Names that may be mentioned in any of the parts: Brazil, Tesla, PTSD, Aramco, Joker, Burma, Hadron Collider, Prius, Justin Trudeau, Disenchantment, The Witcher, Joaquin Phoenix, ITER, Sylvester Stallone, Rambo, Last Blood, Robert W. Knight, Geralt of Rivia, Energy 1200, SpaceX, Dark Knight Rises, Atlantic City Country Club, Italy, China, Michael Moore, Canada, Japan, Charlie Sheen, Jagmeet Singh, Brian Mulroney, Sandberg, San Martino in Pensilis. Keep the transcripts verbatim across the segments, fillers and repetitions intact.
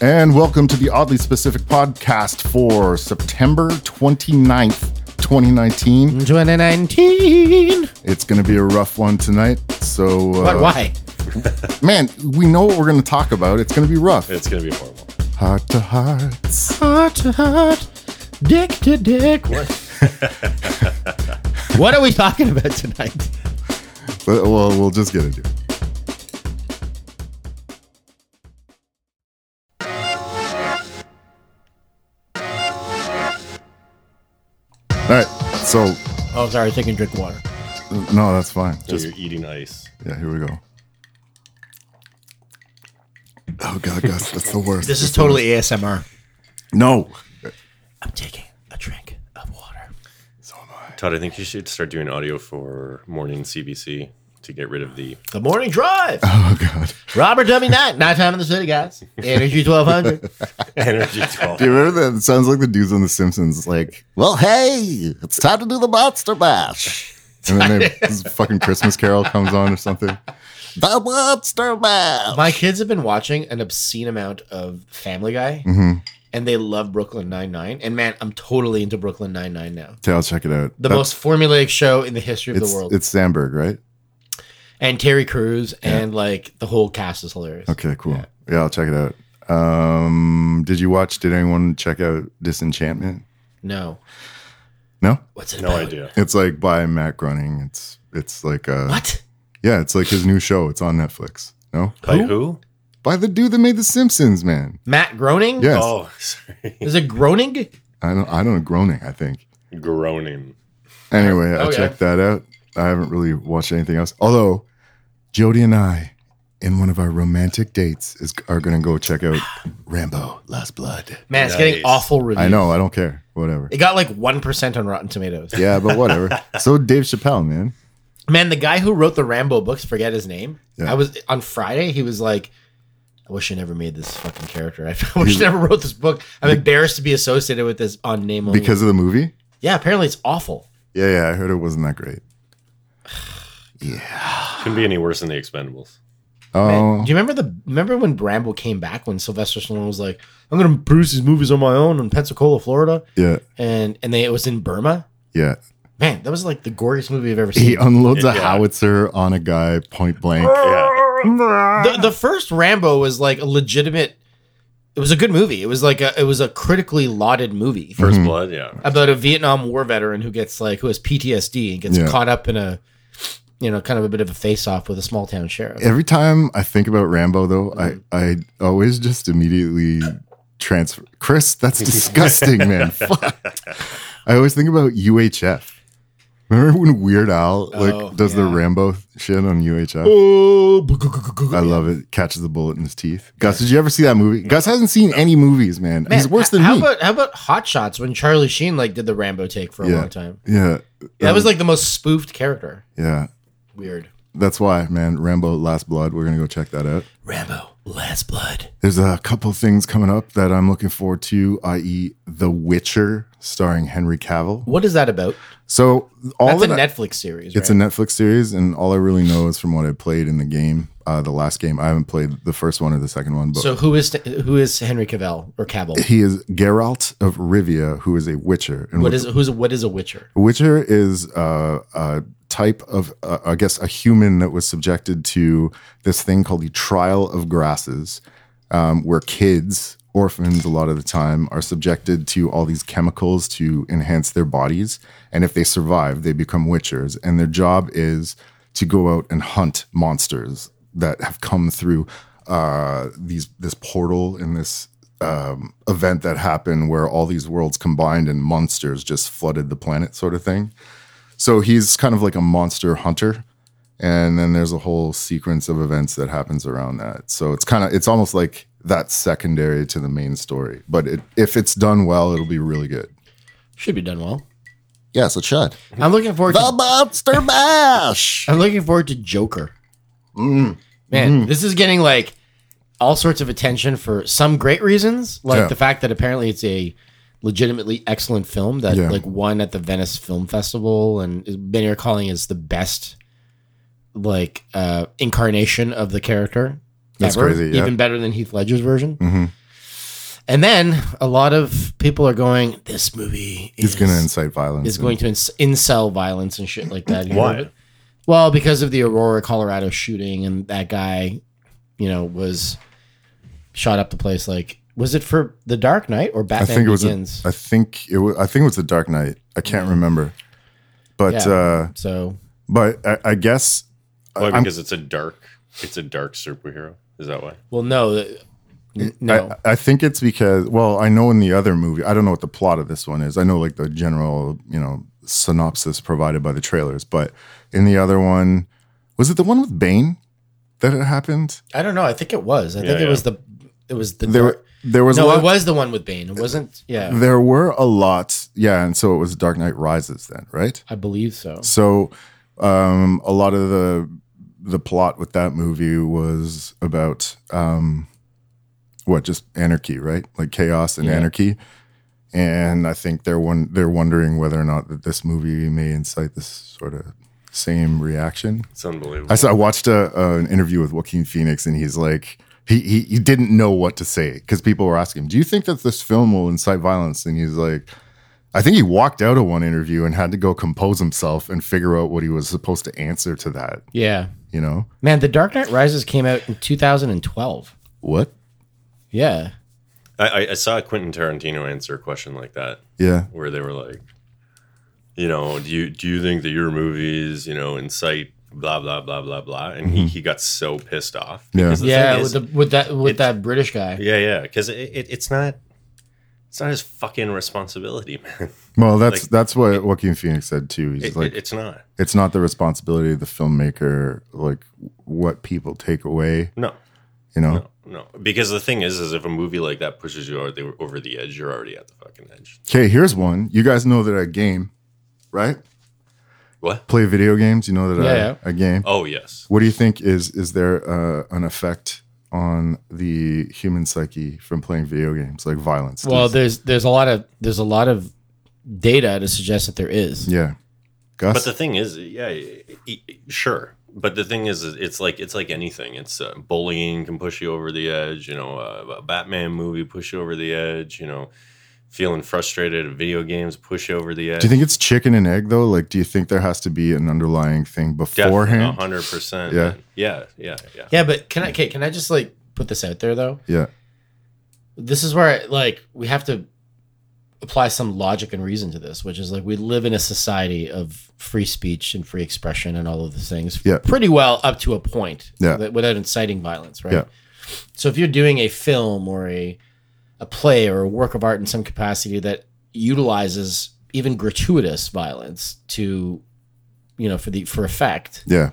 And welcome to the Oddly Specific Podcast for September twenty-ninth, twenty nineteen. twenty nineteen. It's going to be a rough one tonight. So, uh, but why? Man, we know what we're going to talk about. It's going to be rough. It's going to be horrible. Heart to hearts. Heart to heart. Dick to dick. What? What are we talking about tonight? But, well, we'll just get into it. All right, so... Oh, sorry, I was thinking drink water. No, that's fine. So Just, you're eating ice. Yeah, here we go. Oh, God, Gus, that's the worst. This is totally A S M R. No. I'm taking a drink of water. So am I. Todd, I think you should start doing audio for morning C B C to get rid of the... The morning drive! Oh, God. Robert W. Knight, nighttime in the city, guys. Energy twelve hundred. Energy twelve hundred. Do you remember that? It sounds like the dudes on The Simpsons. Like, well, hey, it's time to do the Monster Mash. And then they, this fucking Christmas Carol comes on or something. The Monster Mash. My kids have been watching an obscene amount of Family Guy. Mm-hmm. And they love Brooklyn Nine-Nine. And man, I'm totally into Brooklyn Nine-Nine now. Yeah, I'll check it out. The That's, most formulaic show in the history of the world. It's Sandberg, right? And Terry Crews, yeah. And like the whole cast is hilarious. Okay, cool. Yeah, yeah, I'll check it out. Um, did you watch? Did anyone check out Disenchantment? No. No. What's it? No about? Idea. It's like by Matt Groening. It's it's like a, what? Yeah, it's like his new show. It's on Netflix. No. By who? who? By the dude that made The Simpsons, man. Matt Groening. Yes. Oh, sorry. Is it Groening? I don't. I don't know. Groening. I think. Groening. Anyway, I okay. checked that out. I haven't really watched anything else. Although, Jody and I, in one of our romantic dates, is, are going to go check out Rambo, Last Blood. Man, it's nice. Getting awful reviews. I know. I don't care. Whatever. It got like one percent on Rotten Tomatoes. Yeah, but whatever. So Dave Chappelle, man. Man, the guy who wrote the Rambo books, forget his name. Yeah. I was on Friday, he was like, I wish I never made this fucking character. I wish I never wrote this book. I'm embarrassed to be associated with this on name only. Because of the movie? Yeah, apparently it's awful. Yeah, yeah. I heard it wasn't that great. Yeah, couldn't be any worse than the Expendables. Oh, man, do you remember the remember when Rambo came back when Sylvester Stallone was like, "I'm going to produce these movies on my own in Pensacola, Florida." Yeah, and and they, it was in Burma. Yeah, man, that was like the goriest movie I've ever seen. He unloads yeah. a howitzer on a guy point blank. Yeah. The, the first Rambo was like a legitimate. It was a good movie. It was like a, it was a critically lauded movie. First mm-hmm. Blood, yeah, about a Vietnam War veteran who gets like who has P T S D and gets yeah. caught up in a. You know, kind of a bit of a face-off with a small-town sheriff. Every time I think about Rambo, though, mm-hmm. I, I always just immediately transfer. Chris, that's disgusting, man. Fuck. I always think about U H F. Remember when Weird Al like oh, does yeah. the Rambo shit on U H F? Oh, I love it. Catches the bullet in his teeth. Gus, did you ever see that movie? Gus hasn't seen any movies, man. man He's worse than how me. About, how about Hot Shots when Charlie Sheen like did the Rambo take for a yeah, long time? Yeah. That, that was, was like the most spoofed character. Yeah. Weird. That's why, man. Rambo Last Blood. We're going to go check that out. Rambo Last Blood. There's a couple things coming up that I'm looking forward to, that is. The Witcher starring Henry Cavill. What is that about? So all That's that a Netflix I, series, right? It's a Netflix series, and all I really know is from what I played in the game, uh, the last game. I haven't played the first one or the second one. But so who is who is Henry Cavill or Cavill? He is Geralt of Rivia, who is a Witcher. And what is who's what is a Witcher? A Witcher is... Uh, uh, type of, uh, I guess, a human that was subjected to this thing called the Trial of Grasses, um, where kids, orphans a lot of the time, are subjected to all these chemicals to enhance their bodies. And if they survive, they become witchers. And their job is to go out and hunt monsters that have come through uh, these this portal and this um, event that happened where all these worlds combined and monsters just flooded the planet, sort of thing. So he's kind of like a monster hunter, and then there's a whole sequence of events that happens around that. So it's kind of it's almost like that's secondary to the main story, but it, if it's done well, it'll be really good. Should be done well. Yes, it should. I'm looking forward the to the Monster Mash. I'm looking forward to Joker. Mm. Man, mm. this is getting like all sorts of attention for some great reasons, like yeah. the fact that apparently it's a legitimately excellent film that yeah. like won at the Venice Film Festival, and many are calling is the best like uh incarnation of the character. That's ever. Crazy. Yeah. Even better than Heath Ledger's version. Mm-hmm. And then a lot of people are going, this movie is going to incite violence. It's going to inc- incel violence and shit like that. Why? Well, because of the Aurora, Colorado shooting, and that guy, you know, was shot up the place. Like, was it for The Dark Knight or Batman I think it was Begins? A, I think it was. I think it was The Dark Knight. I can't yeah. remember. But yeah, uh, so, but I, I guess why? Well, because I'm, it's a dark. It's a dark superhero. Is that why? Well, no. The, No, I, I think it's because, well, I know in the other movie, I don't know what the plot of this one is. I know like the general, you know, synopsis provided by the trailers, but in the other one, was it the one with Bane that it happened? I don't know. I think it was. I yeah, think it yeah. was the, it was the, there, dark, there was, no, a lot, it was the one with Bane. It wasn't, yeah. There were a lot. Yeah. And so it was Dark Knight Rises then, right? I believe so. So, um, a lot of the, the plot with that movie was about, um, what, just anarchy, right? Like chaos and yeah. anarchy. And I think they're one, they're wondering whether or not that this movie may incite this sort of same reaction. It's unbelievable. I saw, I watched a, uh, an interview with Joaquin Phoenix, and he's like, he he, he didn't know what to say because people were asking him, do you think that this film will incite violence? And he's like, I think he walked out of one interview and had to go compose himself and figure out what he was supposed to answer to that. Yeah. You know? Man, The Dark Knight Rises came out in two thousand twelve. What? Yeah, I, I saw Quentin Tarantino answer a question like that. Yeah, where they were like, you know, do you do you think that your movies, you know, incite blah blah blah blah blah? And mm-hmm. he, he got so pissed off. Yeah, yeah, with, is, the, with that with it, that British guy. Yeah, yeah, because it, it, it's not it's not his fucking responsibility, man. Well, that's like, that's what it, Joaquin Phoenix said too. He's it, like, it, it's not it's not the responsibility of the filmmaker, like what people take away. No, you know. No. No, because the thing is, is if a movie like that pushes you over the edge, you're already at the fucking edge. Okay, here's one. You guys know that I game, right? What? Play video games. You know that yeah, I, yeah. I game. Oh, yes. What do you think is is there uh, an effect on the human psyche from playing video games, like violence? Well, there's there's a lot of there's a lot of data to suggest that there is. Yeah. Gus? But the thing is, yeah, sure. But the thing is, it's like it's like anything. It's uh, bullying can push you over the edge. You know, uh, a Batman movie push you over the edge. You know, feeling frustrated at video games push you over the edge. Do you think it's chicken and egg though? Like, do you think there has to be an underlying thing beforehand? A hundred percent. Yeah, yeah, yeah, yeah. Yeah, but can I? Okay, can I just like put this out there though? Yeah. This is where like we have to apply some logic and reason to this, which is like we live in a society of free speech and free expression and all of those things yeah. pretty well up to a point yeah. that, without inciting violence, right? Yeah. So if you're doing a film or a a play or a work of art in some capacity that utilizes even gratuitous violence to, you know, for the for effect. Yeah.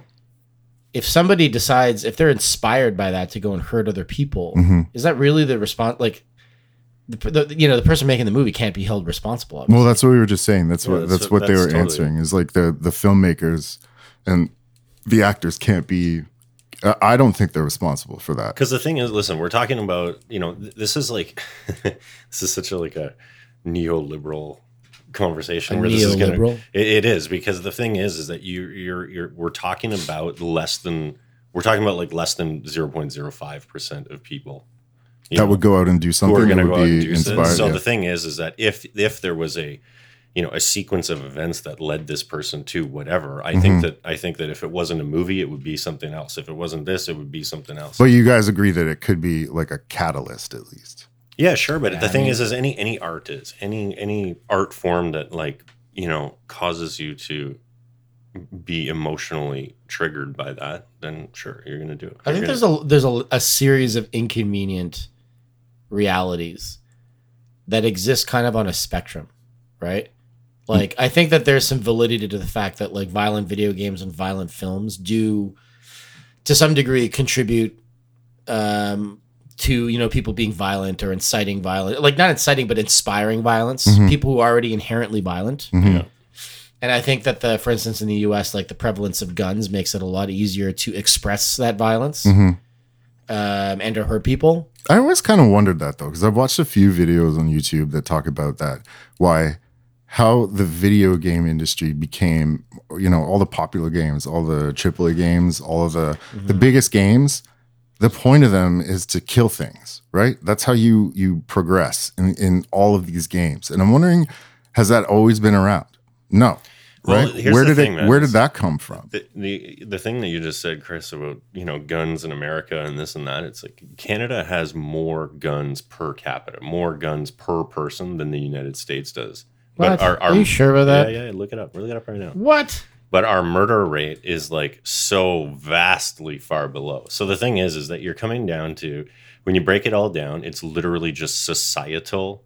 If somebody decides, if they're inspired by that to go and hurt other people, mm-hmm. is that really the response? Like, The, the, you know, the person making the movie can't be held responsible. Obviously. Well, that's what we were just saying. That's yeah, what that's, that's what, what that's they were totally. Answering is like the the filmmakers and the actors can't be. Uh, I don't think they're responsible for that. Because the thing is, listen, we're talking about, you know, th- this is like this is such a like a neoliberal conversation. A where neoliberal? This is gonna, it, it is because the thing is, is that you you're you're we're talking about less than we're talking about like less than zero point zero five percent of people. You that know, would go out and do something. We're going to go out and do inspired, so yeah. The thing is, is that if if there was a, you know, a sequence of events that led this person to whatever, I mm-hmm. think that I think that if it wasn't a movie, it would be something else. If it wasn't this, it would be something else. But you guys agree that it could be like a catalyst, at least. Yeah, sure. But yeah, the I thing mean, is, is any any art is any any art form that like you know causes you to be emotionally triggered by that, then sure, you're going to do it. I you're think gonna, there's a there's a, a series of inconvenient realities that exist kind of on a spectrum, right? Like I think that there's some validity to the fact that like violent video games and violent films do to some degree contribute um to, you know, people being violent or inciting violence, like not inciting but inspiring violence, mm-hmm. people who are already inherently violent. Mm-hmm. Yeah. And I think that the for instance in the U S like the prevalence of guns makes it a lot easier to express that violence. Mm-hmm. Um, and to hurt people. I always kind of wondered that though, because I've watched a few videos on YouTube that talk about that. Why, how the video game industry became, you know, all the popular games, all the triple A games, all of the, mm-hmm. the biggest games the point of them is to kill things, right? That's how you you progress in, in all of these games. And I'm wondering, has that always been around? No. Right? Well, here's where did the thing, it, where did that come from? The, the the thing that you just said, Chris, about, you know, guns in America and this and that, it's like Canada has more guns per capita, more guns per person than the United States does. What? But our, our, Are you sure about that? Yeah, yeah, look it up. Look it up right now. What? But our murder rate is like so vastly far below. So the thing is, is that you're coming down to, when you break it all down, it's literally just societal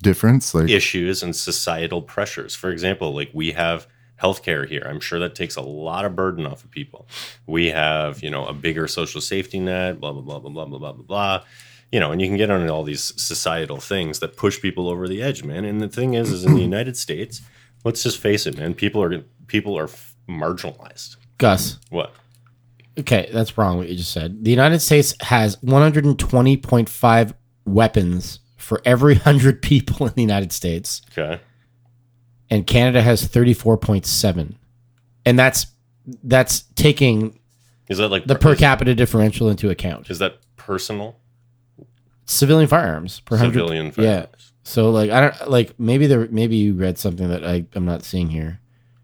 difference, like issues and societal pressures. For example, like we have healthcare here. I'm sure that takes a lot of burden off of people. We have, you know, a bigger social safety net, blah, blah, blah, blah, blah, blah, blah, blah, blah. You know, and you can get on all these societal things that push people over the edge, man. And the thing is, is in the United States, let's just face it, man. People are people are f- marginalized. Gus. What? Okay, that's wrong what you just said. The United States has one hundred twenty point five weapons for every one hundred people in the United States. Okay. And Canada has thirty-four point seven. And that's that's taking is that like the per capita differential into account. Is that personal? Civilian firearms per one hundred. Civilian firearms. Yeah. So like I don't like maybe there maybe you read something that I I'm not seeing here.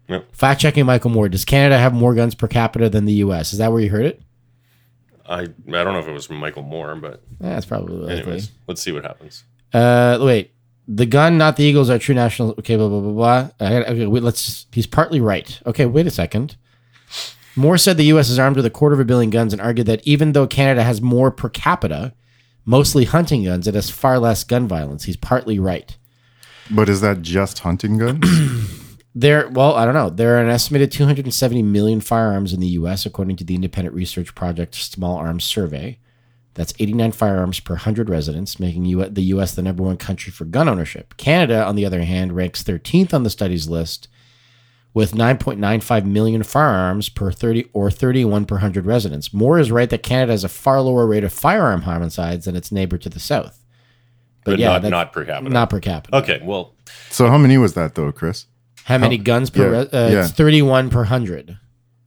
Yep. Fact checking Michael Moore. Does Canada have more guns per capita than the U S? Is that where you heard it? I I don't know if it was from Michael Moore, but yeah, that's probably likely. Anyways, let's see what happens. Uh, wait, the gun, not the Eagles, are true national. Okay, blah blah blah blah. I gotta, okay, wait, let's. Just, he's partly right. Okay, wait a second. Moore said the U S is armed with a quarter of a billion guns and argued that even though Canada has more per capita, mostly hunting guns, it has far less gun violence. He's partly right. But is that just hunting guns? There, well, I don't know. There are an estimated two hundred seventy million firearms in the U S, according to the independent research project Small Arms Survey. That's eighty-nine firearms per one hundred residents, making U- the U S the number one country for gun ownership. Canada, on the other hand, ranks thirteenth on the studies list with nine point nine five million firearms per thirty or thirty-one per one hundred residents. Moore is right that Canada has a far lower rate of firearm homicides than its neighbor to the south. But, but yeah, not, not per capita. Not per capita. Okay, well. So how many was that, though, Chris? How many how, guns per... Yeah, uh, yeah. It's thirty-one per one hundred,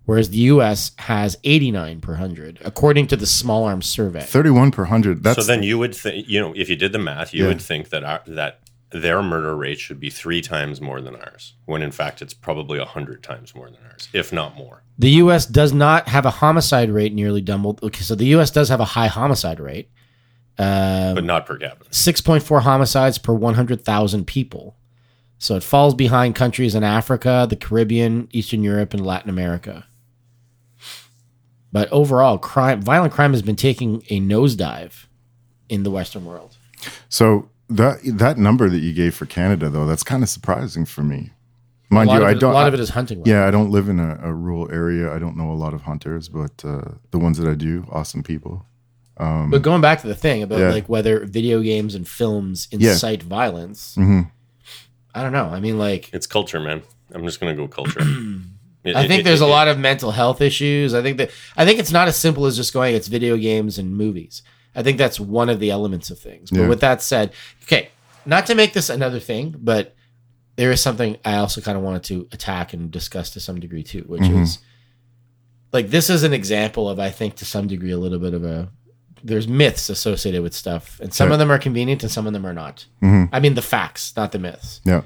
whereas the U S has eighty-nine per one hundred, according to the Small Arms Survey. thirty-one per one hundred. That's so then you would think, you know, if you did the math, you yeah. would think that our, that... their murder rate should be three times more than ours, when in fact it's probably one hundred times more than ours, if not more. The U S does not have a homicide rate nearly doubled. Okay, so the U S does have a high homicide rate. Um, but not per capita. six point four homicides per one hundred thousand people. So it falls behind countries in Africa, the Caribbean, Eastern Europe, and Latin America. But overall, crime, violent crime has been taking a nosedive in the Western world. So... That that number that you gave for Canada, though, that's kind of surprising for me. Mind you, I don't. A lot of it is hunting. Yeah, I don't live in a, a rural area. I don't know a lot of hunters, but uh, the ones that I do, awesome people. Um, but going back to the thing about yeah. like whether video games and films incite yeah. violence, mm-hmm. I don't know. I mean, like it's culture, man. I'm just gonna go culture. It, I think it, there's it, a it, lot of mental health issues. I think that I think it's not as simple as just going. It's video games and movies. I think that's one of the elements of things. But yeah. with that said, okay, not to make this another thing, but there is something I also kind of wanted to attack and discuss to some degree too, which mm-hmm. is like this is an example of, I think, to some degree, a little bit of a there's myths associated with stuff, and some yeah. of them are convenient and some of them are not. Mm-hmm. I mean, the facts, not the myths. Yeah.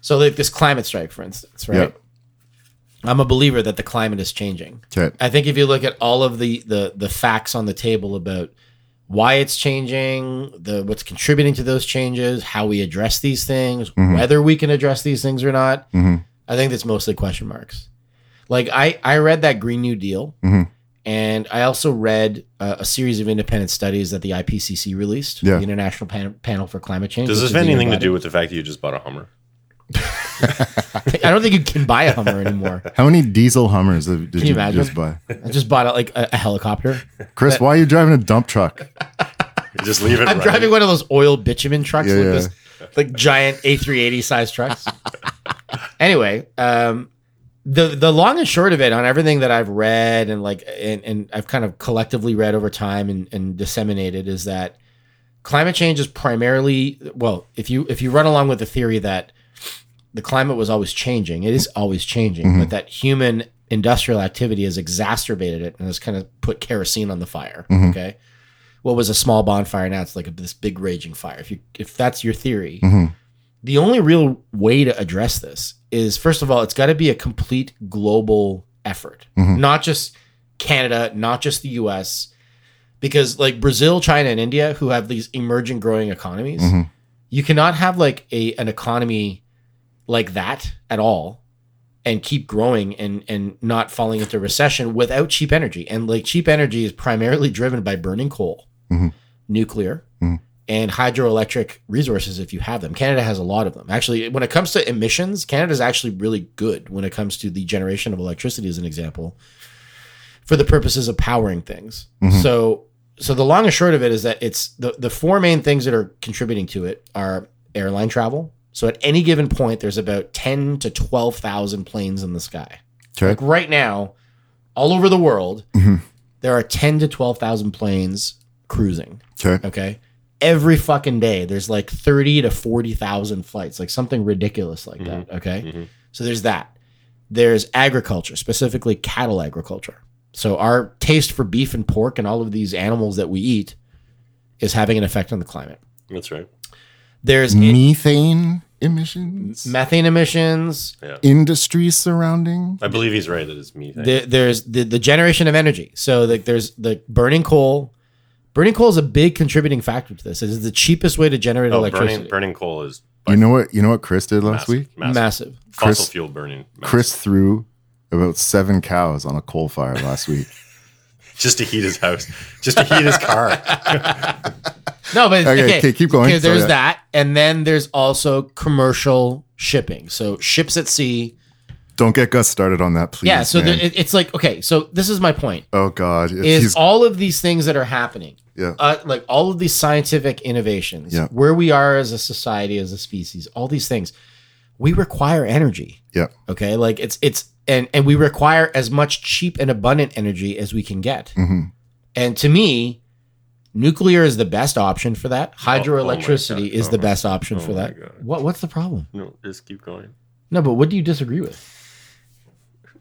So like this climate strike, for instance, right? Yeah. I'm a believer that the climate is changing. Okay. I think if you look at all of the the the facts on the table about why it's changing, the what's contributing to those changes, how we address these things, mm-hmm. whether we can address these things or not, mm-hmm. I think that's mostly question marks. Like, I, I read that Green New Deal, mm-hmm. and I also read uh, a series of independent studies that the I P C C released, yeah. the International Pan- Panel for Climate Change. Does this have anything to do with the fact that you just bought a Hummer? I don't think you can buy a Hummer anymore. How many diesel Hummers did you, you just buy? I just bought a, like a, a helicopter. Chris, that, why are you driving a dump truck? You just leave it. I'm right. driving one of those oil bitumen trucks, yeah, like, yeah. This, like giant A three eighty size trucks. Anyway, um, the the long and short of it on everything that I've read and like and, and I've kind of collectively read over time and, and disseminated is that climate change is primarily well, if you if you run along with the theory that the climate was always changing. It is always changing, mm-hmm. but that human industrial activity has exacerbated it and has kind of put kerosene on the fire. Mm-hmm. Okay. What was a small bonfire now? It's like a, this big raging fire. If you, if that's your theory, mm-hmm. the only real way to address this is, first of all, it's got to be a complete global effort, mm-hmm. not just Canada, not just the U S, because like Brazil, China, and India, who have these emerging growing economies, mm-hmm. you cannot have like a, an economy like that at all and keep growing and, and not falling into recession without cheap energy. And like cheap energy is primarily driven by burning coal, mm-hmm. nuclear, mm-hmm. and hydroelectric resources if you have them. Canada has a lot of them. Actually, when it comes to emissions, Canada is actually really good when it comes to the generation of electricity, as an example, for the purposes of powering things. Mm-hmm. So so the long and short of it is that it's the, the four main things that are contributing to it are airline travel. So at any given point, there's about ten to twelve thousand planes in the sky. Okay. Like right now, all over the world, mm-hmm. there are ten to twelve thousand planes cruising. Okay. Okay. Every fucking day, there's like thirty to forty thousand flights, like something ridiculous like mm-hmm. that. Okay. Mm-hmm. So there's that. There's agriculture, specifically cattle agriculture. So our taste for beef and pork and all of these animals that we eat is having an effect on the climate. That's right. There's methane it, emissions, methane emissions, yeah. industry surrounding. I believe he's right. That it's methane. The, there's the, the generation of energy. So like, the, there's the burning coal. Burning coal is a big contributing factor to this. It is the cheapest way to generate oh, electricity. Burning, burning coal is. You know what? You know what Chris did last massive, week? Massive, massive. Chris, fossil fuel burning. Massive. Chris threw about seven cows on a coal fire last week. Just to heat his house. Just to heat his car. No, but okay, okay, okay, keep going. Okay, there's so, yeah. that, and then there's also commercial shipping. So ships at sea. Don't get Gus started on that, please. Yeah, so there, it, it's like okay. So this is my point. Oh God, is all of these things that are happening? Yeah, uh, like all of these scientific innovations, yeah. where we are as a society, as a species, all these things, we require energy. Yeah. Okay, like it's it's and and we require as much cheap and abundant energy as we can get. Mm-hmm. And to me, nuclear is the best option for that. Hydroelectricity oh, oh is oh the best option oh for that. God. What What's the problem? No, just keep going. No, but what do you disagree with?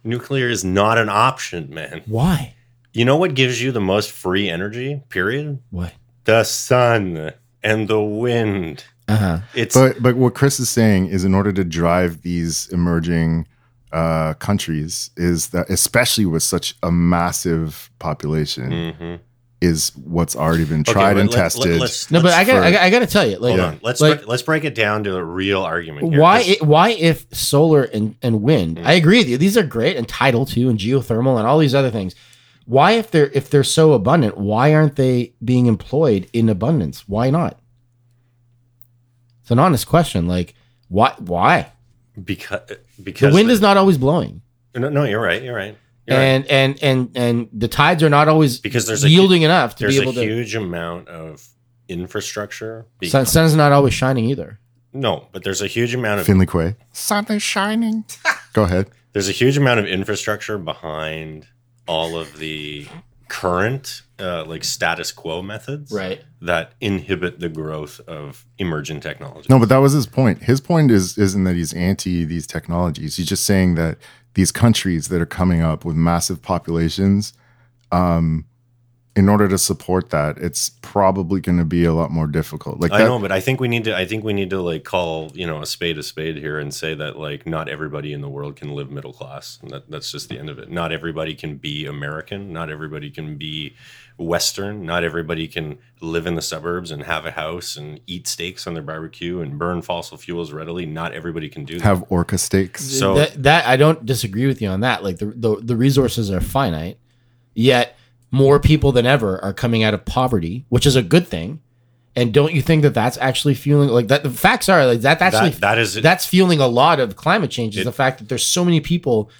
Nuclear is not an option, man. Why? You know what gives you the most free energy, period? What? The sun and the wind. Uh-huh. It's but, but what Chris is saying is in order to drive these emerging uh, countries is that, especially with such a massive population, mm-hmm. is what's already been tried okay, and let, tested. Let, let's, no, let's but I got I got to tell you, like, hold yeah. on. let's like, break, let's break it down to a real argument. Here, why? It, why if solar and, and wind? Mm. I agree with you. These are great, and tidal too, and geothermal, and all these other things. Why if they're if they're so abundant? Why aren't they being employed in abundance? Why not? It's an honest question. Like, why? Why? Because because the wind the, is not always blowing. No, no, you're right. You're right. You're and right. and and and the tides are not always because there's yielding a, enough to be able to. There's a huge amount of infrastructure. Sun, sun's not always shining either. No, but there's a huge amount of Finley Quay. Sun is shining. Go ahead. There's a huge amount of infrastructure behind all of the current uh, like status quo methods, right? That inhibit the growth of emergent technology. No, but that was his point. His point is isn't that he's anti these technologies. He's just saying that these countries that are coming up with massive populations, um, in order to support that, it's probably going to be a lot more difficult. Like that, I know, but I think we need to. I think we need to like call you know a spade a spade here and say that like not everybody in the world can live middle class. And that, that's just the end of it. Not everybody can be American. Not everybody can be Western. Not everybody can live in the suburbs and have a house and eat steaks on their barbecue and burn fossil fuels readily. Not everybody can do that. Have orca steaks. So that, that I don't disagree with you on that. Like the the, the resources are finite, yet. More people than ever are coming out of poverty, which is a good thing. And don't you think that that's actually fueling like that? The facts are like that. Actually, that, that is that's fueling a lot of climate change. Is it, the fact that there's so many people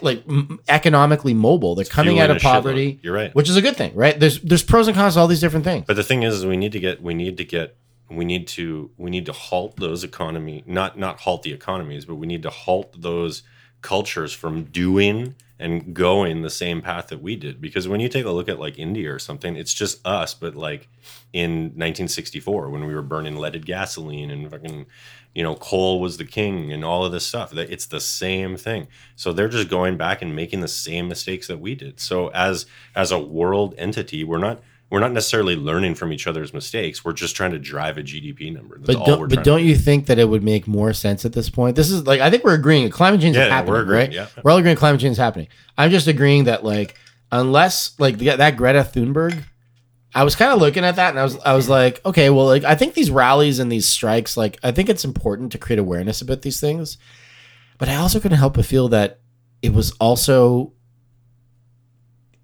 like m- economically mobile. They're coming out of poverty. You're right, which is a good thing, right? There's there's pros and cons to all these different things. But the thing is, is we need to get we need to get we need to we need to halt those economy. Not not halt the economies, but we need to halt those cultures from doing and going the same path that we did. Because when you take a look at like India or something, it's just us, but like in nineteen sixty-four when we were burning leaded gasoline and fucking, you know, coal was the king and all of this stuff, that it's the same thing. So they're just going back and making the same mistakes that we did. So as, as a world entity, we're not, we're not necessarily learning from each other's mistakes. We're just trying to drive a G D P number. That's but all don't, we're but don't to. You think that it would make more sense at this point? This is like, I think we're agreeing. Climate change yeah, is happening, we're agreeing, right? Yeah. We're all agreeing climate change is happening. I'm just agreeing that like, unless like that Greta Thunberg, I was kind of looking at that and I was, I was like, okay, well, like, I think these rallies and these strikes, like, I think it's important to create awareness about these things, but I also couldn't help but feel that it was also,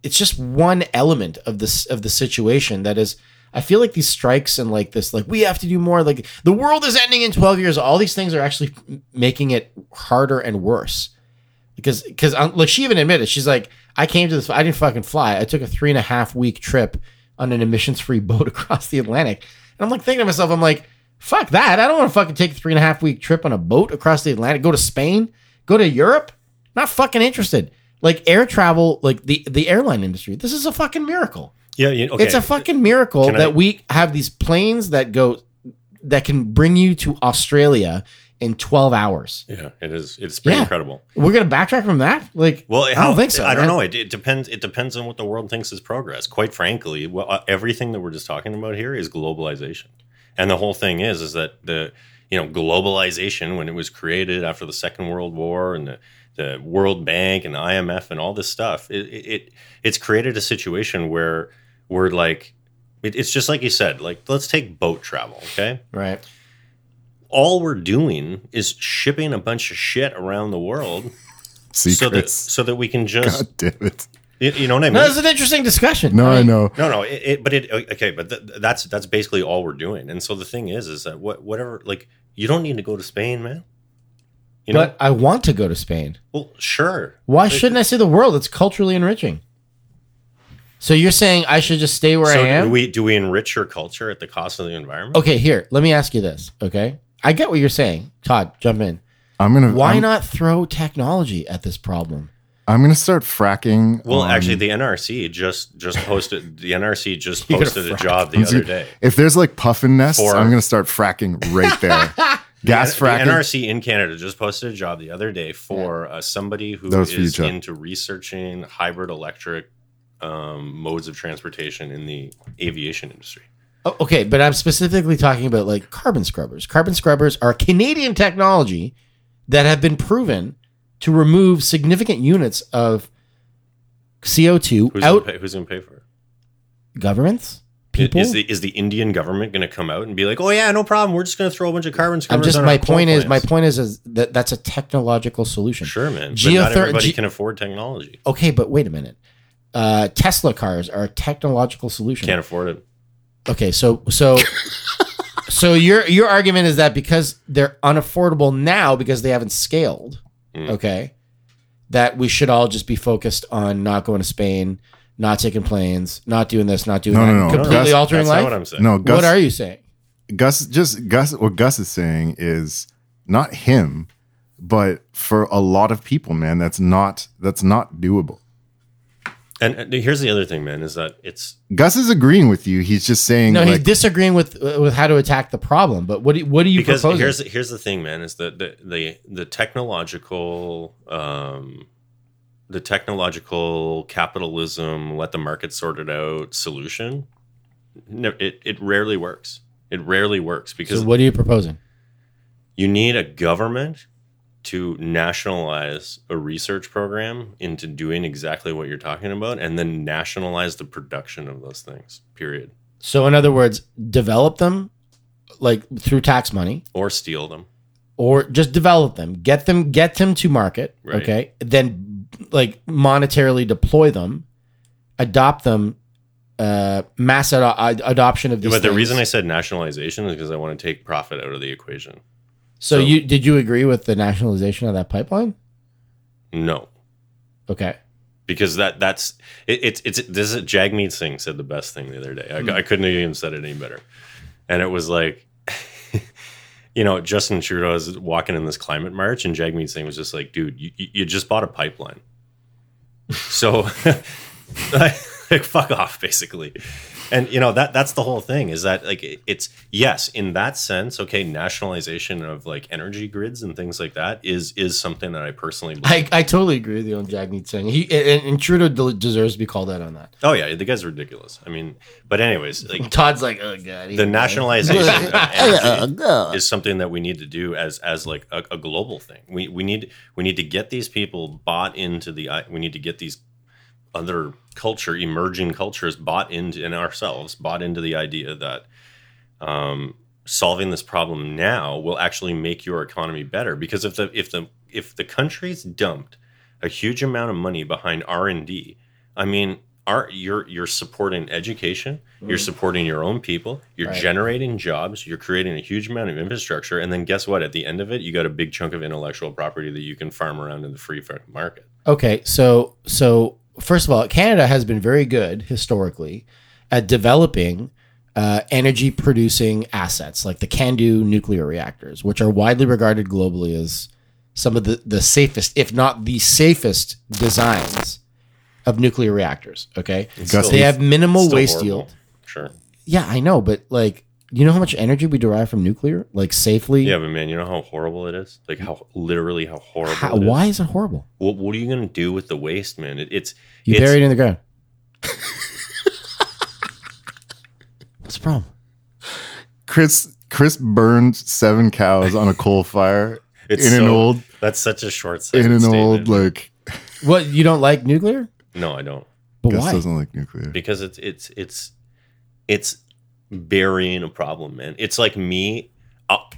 it's just one element of this, of the situation that is, I feel like these strikes and like this, like we have to do more, like the world is ending in twelve years. All these things are actually making it harder and worse because, because like she even admitted, she's like, I came to this, I didn't fucking fly. I took a three and a half week trip on an emissions free boat across the Atlantic. And I'm like thinking to myself, I'm like, fuck that. I don't want to fucking take a three and a half week trip on a boat across the Atlantic, go to Spain, go to Europe. Not fucking interested. Like air travel, like the, the airline industry, this is a fucking miracle. Yeah, yeah okay. It's a fucking miracle can that I... we have these planes that go that can bring you to Australia in twelve hours. Yeah, it is. It's pretty yeah. incredible. We're gonna backtrack from that. Like, well, I don't think so. I don't man. know. It, it depends. It depends on what the world thinks is progress. Quite frankly, well, everything that we're just talking about here is globalization, and the whole thing is is that the you know globalization when it was created after the Second World War and the the World Bank and the I M F and all this stuff, it, it it's created a situation where we're like, it, it's just like you said, like, let's take boat travel, okay? Right. All we're doing is shipping a bunch of shit around the world Secrets. so that so that we can just... God damn it. You, you know what I mean? No, this is an interesting discussion. No, right? I know. No, no, it, it, but it... Okay, but th- that's that's basically all we're doing. And so the thing is, is that what whatever... Like, you don't need to go to Spain, man. You know? But I want to go to Spain. Well, sure. Why it, shouldn't I see the world? It's culturally enriching. So you're saying I should just stay where so I am? Do we, do we enrich your culture at the cost of the environment? Okay, here. Let me ask you this, okay? I get what you're saying. Todd, jump in. I'm gonna. Why I'm, not throw technology at this problem? I'm going to start fracking. Well, um, actually, the N R C just just posted the N R C just posted a job the other day. If there's like puffin nests, For, I'm going to start fracking right there. Gas fracking. The N R C in Canada just posted a job the other day for uh, somebody who is into researching hybrid electric um, modes of transportation in the aviation industry. Oh, okay, but I'm specifically talking about like carbon scrubbers. Carbon scrubbers are Canadian technology that have been proven to remove significant units of C O two. Who's out. Gonna pay, who's going to pay for it? Governments? People? Is the is the Indian government going to come out and be like, oh yeah, no problem, we're just going to throw a bunch of carbon scrubbers? I'm just on my, our point is, my point is my point is that that's a technological solution. Sure, man. Geother- but not everybody Ge- can afford technology. Okay, but wait a minute. Uh, Tesla cars are a technological solution. Can't afford it. Okay, so so so your your argument is that because they're unaffordable now because they haven't scaled, mm. okay, that we should all just be focused on not going to Spain, not taking planes, not doing this, not doing no, that. No, no, completely Gus, altering that's life. Not what I'm saying. No, Gus, what are you saying? Gus, just Gus. What Gus is saying is not him, but for a lot of people, man, that's not that's not doable. And, and here's the other thing, man, is that it's Gus is agreeing with you. He's just saying no. Like, he's disagreeing with with how to attack the problem. But what do, what do you because proposing? Here's here's the thing, man, is that the the the technological. Um, The technological capitalism, let the market sort it out solution, no, it, it rarely works. It rarely works because. So what are you proposing? You need a government to nationalize a research program into doing exactly what you're talking about, and then nationalize the production of those things. Period. So, in other words, develop them, like through tax money, or steal them, or just develop them, get them, get them to market. Right. Okay, then. Like monetarily deploy them, adopt them, uh, mass ad- ad- adoption of these. But the things. Reason I said nationalization is because I want to take profit out of the equation. So, so you did you agree with the nationalization of that pipeline? No. Okay. Because that that's it, it's it's this is Jagmeet Singh said the best thing the other day. I, mm. I couldn't have even said it any better, and it was like. You know, Justin Trudeau is walking in this climate march, and Jagmeet Singh was just like, dude, you, you just bought a pipeline. So like, fuck off, basically. And, you know, that that's the whole thing is that, like, it's, yes, in that sense, okay, nationalization of, like, energy grids and things like that is is something that I personally like. I, I totally agree with you on Jagmeet Singh. He, and, and Trudeau deserves to be called out on that. Oh, yeah, the guy's ridiculous. I mean, but anyways. Like, Todd's like, oh, God. The nationalization of energy oh, no. is something that we need to do as, as like, a, a global thing. We we need we need to get these people bought into the – we need to get these other – culture, emerging cultures bought into, and ourselves bought into the idea that um, solving this problem now will actually make your economy better. Because if the if the if the country's dumped a huge amount of money behind R and D, I mean, our, you're you're supporting education, mm. you're supporting your own people, you're right. generating jobs, you're creating a huge amount of infrastructure, and then guess what? At the end of it, you got a big chunk of intellectual property that you can farm around in the free market. Okay, so so. First of all, Canada has been very good historically at developing uh, energy-producing assets like the CANDU nuclear reactors, which are widely regarded globally as some of the, the safest, if not the safest, designs of nuclear reactors, okay? So they have minimal waste yield. Sure. Yeah, I know, but like, you know how much energy we derive from nuclear? Like, safely? Yeah, but man, you know how horrible it is? Like, how literally how horrible how, it is. Why is it horrible? What, what are you going to do with the waste, man? It, it's You it's, bury it in the ground. What's the problem? Chris Chris burned seven cows on a coal fire it's in so, an old... That's such a short statement. In an old, like... What, you don't like nuclear? No, I don't. But Gus why? Doesn't like nuclear. Because it's it's... it's it's burying a problem, man. It's like me.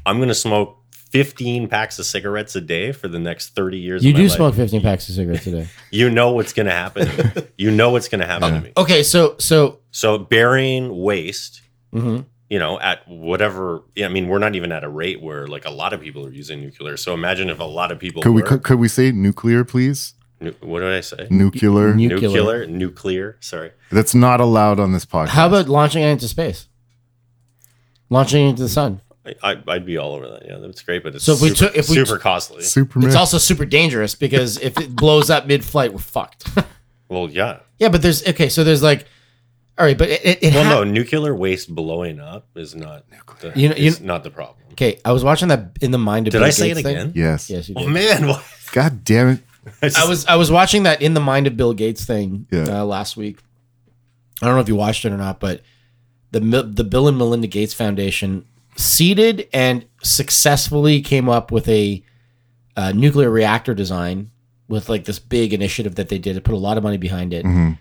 I'm gonna smoke fifteen packs of cigarettes a day for the next thirty years. You of my do life. Smoke fifteen packs of cigarettes a day. You know what's gonna happen. To me. You know what's gonna happen yeah. to me. Okay, so so so burying waste. Mm-hmm. You know, at whatever. I mean, we're not even at a rate where like a lot of people are using nuclear. So imagine if a lot of people could were, we could, could we say nuclear, please? Nu- what did I say? Nuclear. nuclear, nuclear, nuclear. Sorry, that's not allowed on this podcast. How about launching it into space? Launching into the sun. I, I'd be all over that. Yeah, that's great, but it's so if super, we took, if we super t- costly. Superman. It's also super dangerous because if it blows up mid-flight, we're fucked. Well, yeah. Yeah, but there's... Okay, so there's like... All right, but it... it, it well, ha- no, nuclear waste blowing up is not nuclear. You know, you know, not the problem. Okay, I was watching that In the Mind of Bill Gates. Did I say it again? Yes. Yes, you did. Oh, man. What? God damn it. I, just, I, was, I was watching that In the Mind of Bill Gates thing yeah. uh, last week. I don't know if you watched it or not, but... The the Bill and Melinda Gates Foundation seeded and successfully came up with a uh, nuclear reactor design with like this big initiative that they did. It put a lot of money behind it, mm-hmm.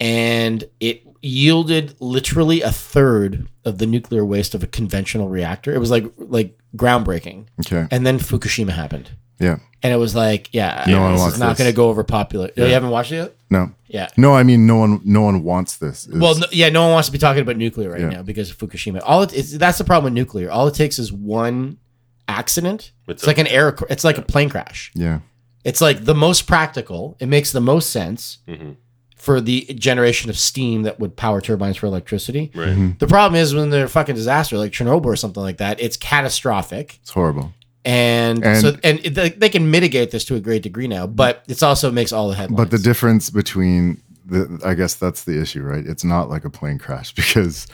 and it yielded literally a third of the nuclear waste of a conventional reactor. It was like like groundbreaking. Okay, and then Fukushima happened. Yeah, and it was like yeah, no one wants this. It's not going to go over popular. Yeah. You haven't watched it yet? No. Yeah. No, I mean, no one, no one wants this. It's, well, no, yeah, no one wants to be talking about nuclear right yeah. now because of Fukushima. All it is, that's the problem with nuclear. All it takes is one accident. It's, it's like an air. It's like yeah. a plane crash. Yeah. It's like the most practical. It makes the most sense mm-hmm. for the generation of steam that would power turbines for electricity. Right. Mm-hmm. The problem is when they're a fucking disaster, like Chernobyl or something like that. It's catastrophic. It's horrible. And, and so and they can mitigate this to a great degree now, but it's also makes all the headlines. But the difference between the, I guess that's the issue, right? It's not like a plane crash because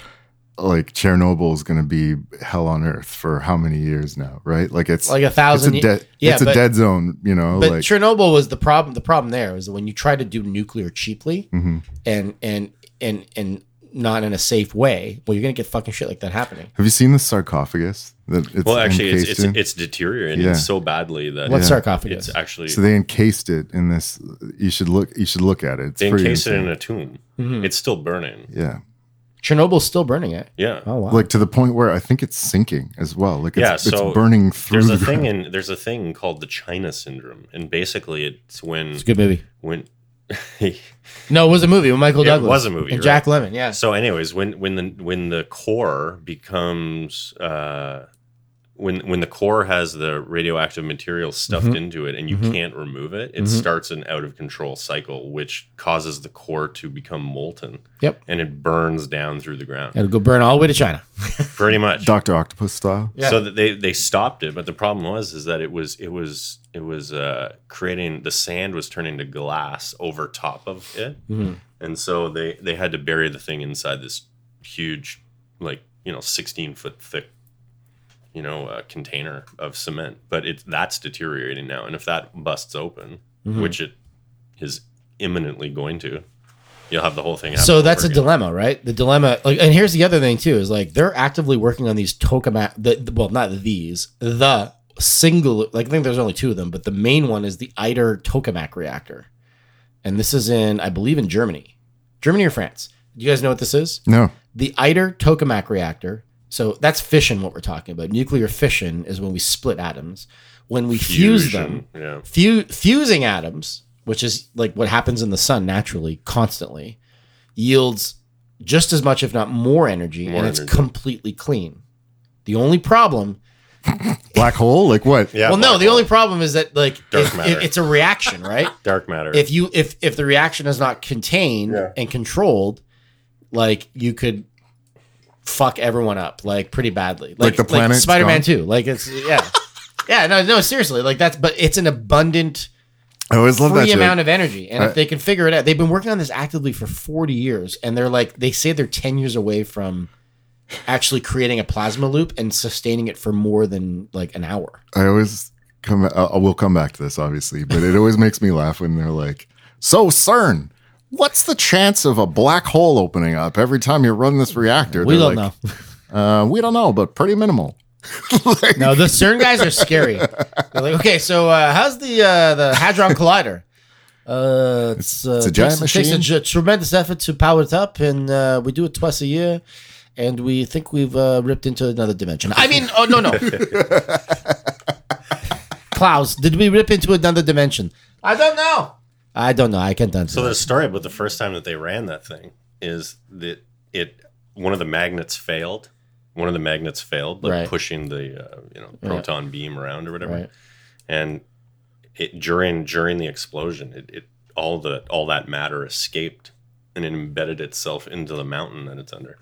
like Chernobyl is going to be hell on earth for how many years now, right? Like it's like a thousand. It's a, de- yeah, it's but, a dead zone, you know. But like, Chernobyl was the problem. The problem there was that when you try to do nuclear cheaply mm-hmm. and and and and not in a safe way, well, you're going to get fucking shit like that happening. Have you seen the sarcophagus? That it's well, actually, it's, it's it's deteriorating yeah. so badly that what yeah. sarcophagus? It's actually so they encased it in this. You should look. You should look at it. It's they encased insane. It in a tomb. Mm-hmm. It's still burning. Yeah, Chernobyl's still burning it. Yeah. Oh wow. Like to the point where I think it's sinking as well. Like it's, yeah, so it's burning through. There's a the thing ground. in there's a thing called the China syndrome, and basically it's when it's a good movie when. No, it was a movie with Michael Douglas. It was a movie. And right? Jack Lemmon, yeah. So anyways, when when the when the core becomes uh, when when the core has the radioactive material stuffed mm-hmm. into it and you mm-hmm. can't remove it, it mm-hmm. starts an out of control cycle, which causes the core to become molten. Yep. And it burns down through the ground. It'll go burn all the way to China. Pretty much. Doctor Octopus style. Yeah. So that they, they stopped it, but the problem was is that it was it was it was uh, creating the sand was turning to glass over top of it. Mm-hmm. And so they, they had to bury the thing inside this huge, like, you know, sixteen foot thick, you know, a container of cement, but it's that's deteriorating now. And if that busts open, mm-hmm. which it is imminently going to, you'll have the whole thing. So that's a again. dilemma, right? The dilemma. Like, and here's the other thing too, is like, they're actively working on these tokamak, the, the, well, not these, the single, like I think there's only two of them, but the main one is the ITER tokamak reactor. And this is in, I believe in Germany, Germany or France. Do you guys know what this is? No. The ITER tokamak reactor. So that's fission, what we're talking about. Nuclear fission is when we split atoms. When we Fusion, fuse them, yeah. fu- fusing atoms, which is like what happens in the sun naturally, constantly, yields just as much, if not more energy, more and energy. It's completely clean. The only problem... Black hole? Like what? Yeah, well, no, the hole. only problem is that like Dark it, it, it's a reaction, right? Dark matter. If you if if the reaction is not contained yeah. and controlled, like you could... fuck everyone up like pretty badly like, like the planet like Spider-Man two like it's yeah yeah no no seriously like that's but it's an abundant I always love free that amount of energy and I, if they can figure it out they've been working on this actively for forty years and they're like they say they're ten years away from actually creating a plasma loop and sustaining it for more than like an hour. I always come I will come back to this obviously but it always makes me laugh when they're like so CERN what's the chance of a black hole opening up every time you run this reactor? We They're don't like, know. Uh, we don't know, but pretty minimal. Like, no, the CERN guys are scary. They're like, okay, so uh, how's the uh, the Hadron Collider? Uh, it's, uh, it's a giant takes, machine. It takes a, a tremendous effort to power it up, and uh, we do it twice a year, and we think we've uh, ripped into another dimension. I mean, oh, no, no. Klaus, did we rip into another dimension? I don't know. I don't know. I can't answer. So that. The story about the first time that they ran that thing is that it one of the magnets failed. One of the magnets failed, like right. pushing the uh, you know proton yeah. beam around or whatever. Right. And it during during the explosion, it, it all the all that matter escaped and it embedded itself into the mountain that it's under.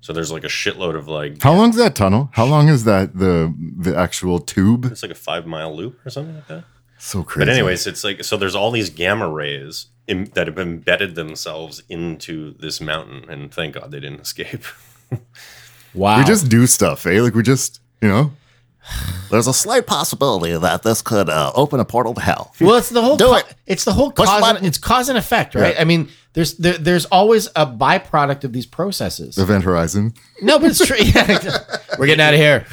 So there's like a shitload of like. How long's that tunnel? How long is that the the actual tube? It's like a five mile loop or something like that. So crazy. But anyways, it's like, so there's all these gamma rays in, that have embedded themselves into this mountain. And thank God they didn't escape. Wow. We just do stuff, eh? Like we just, you know. There's a slight possibility that this could uh, open a portal to hell. Well, it's the whole, co- it. it's the whole cause, and, it's cause and effect, right? Yeah. I mean, there's, there, there's always a byproduct of these processes. Event horizon. No, but it's true. Yeah. We're getting out of here.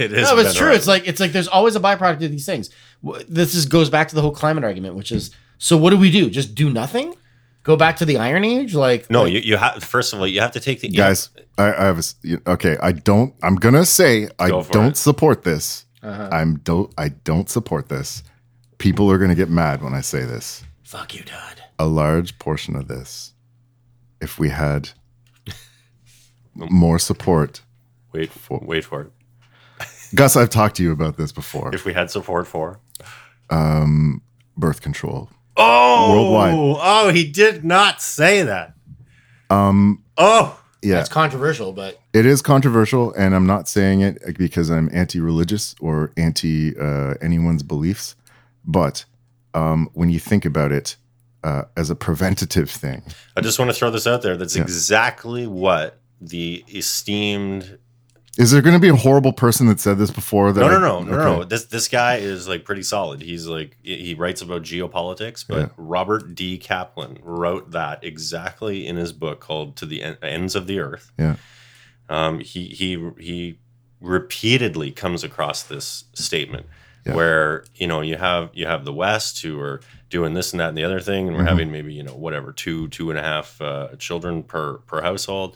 It is. No, but it's true. Horizon. It's like, it's like, there's always a byproduct of these things. This just goes back to the whole climate argument, which is, so what do we do? Just do nothing? Go back to the Iron Age? Like no, like, you, you have first of all, you have to take the guys. I, I have a, okay. I don't. I'm gonna say I don't it. support this. Uh-huh. I'm don't. I don't support this. People are gonna get mad when I say this. Fuck you, Todd. A large portion of this, if we had more support. Wait for wait for it. Gus, I've talked to you about this before. If we had support for um, birth control. Oh, worldwide. Oh, he did not say that. Um, oh, yeah. That's controversial, but it is controversial. And I'm not saying it because I'm anti-religious or anti uh, anyone's beliefs. But um, when you think about it uh, as a preventative thing, I just want to throw this out there. That's yeah. exactly what the esteemed. Is there going to be a horrible person that said this before? That no, no, no, I, no, okay. no. This this guy is like pretty solid. He's like he writes about geopolitics, but yeah. Robert D. Kaplan wrote that exactly in his book called "To the Ends of the Earth." Yeah, um, he he he repeatedly comes across this statement yeah. where you know you have you have the West who are doing this and that and the other thing, and we're mm-hmm. having maybe you know whatever two two and a half uh, children per per household.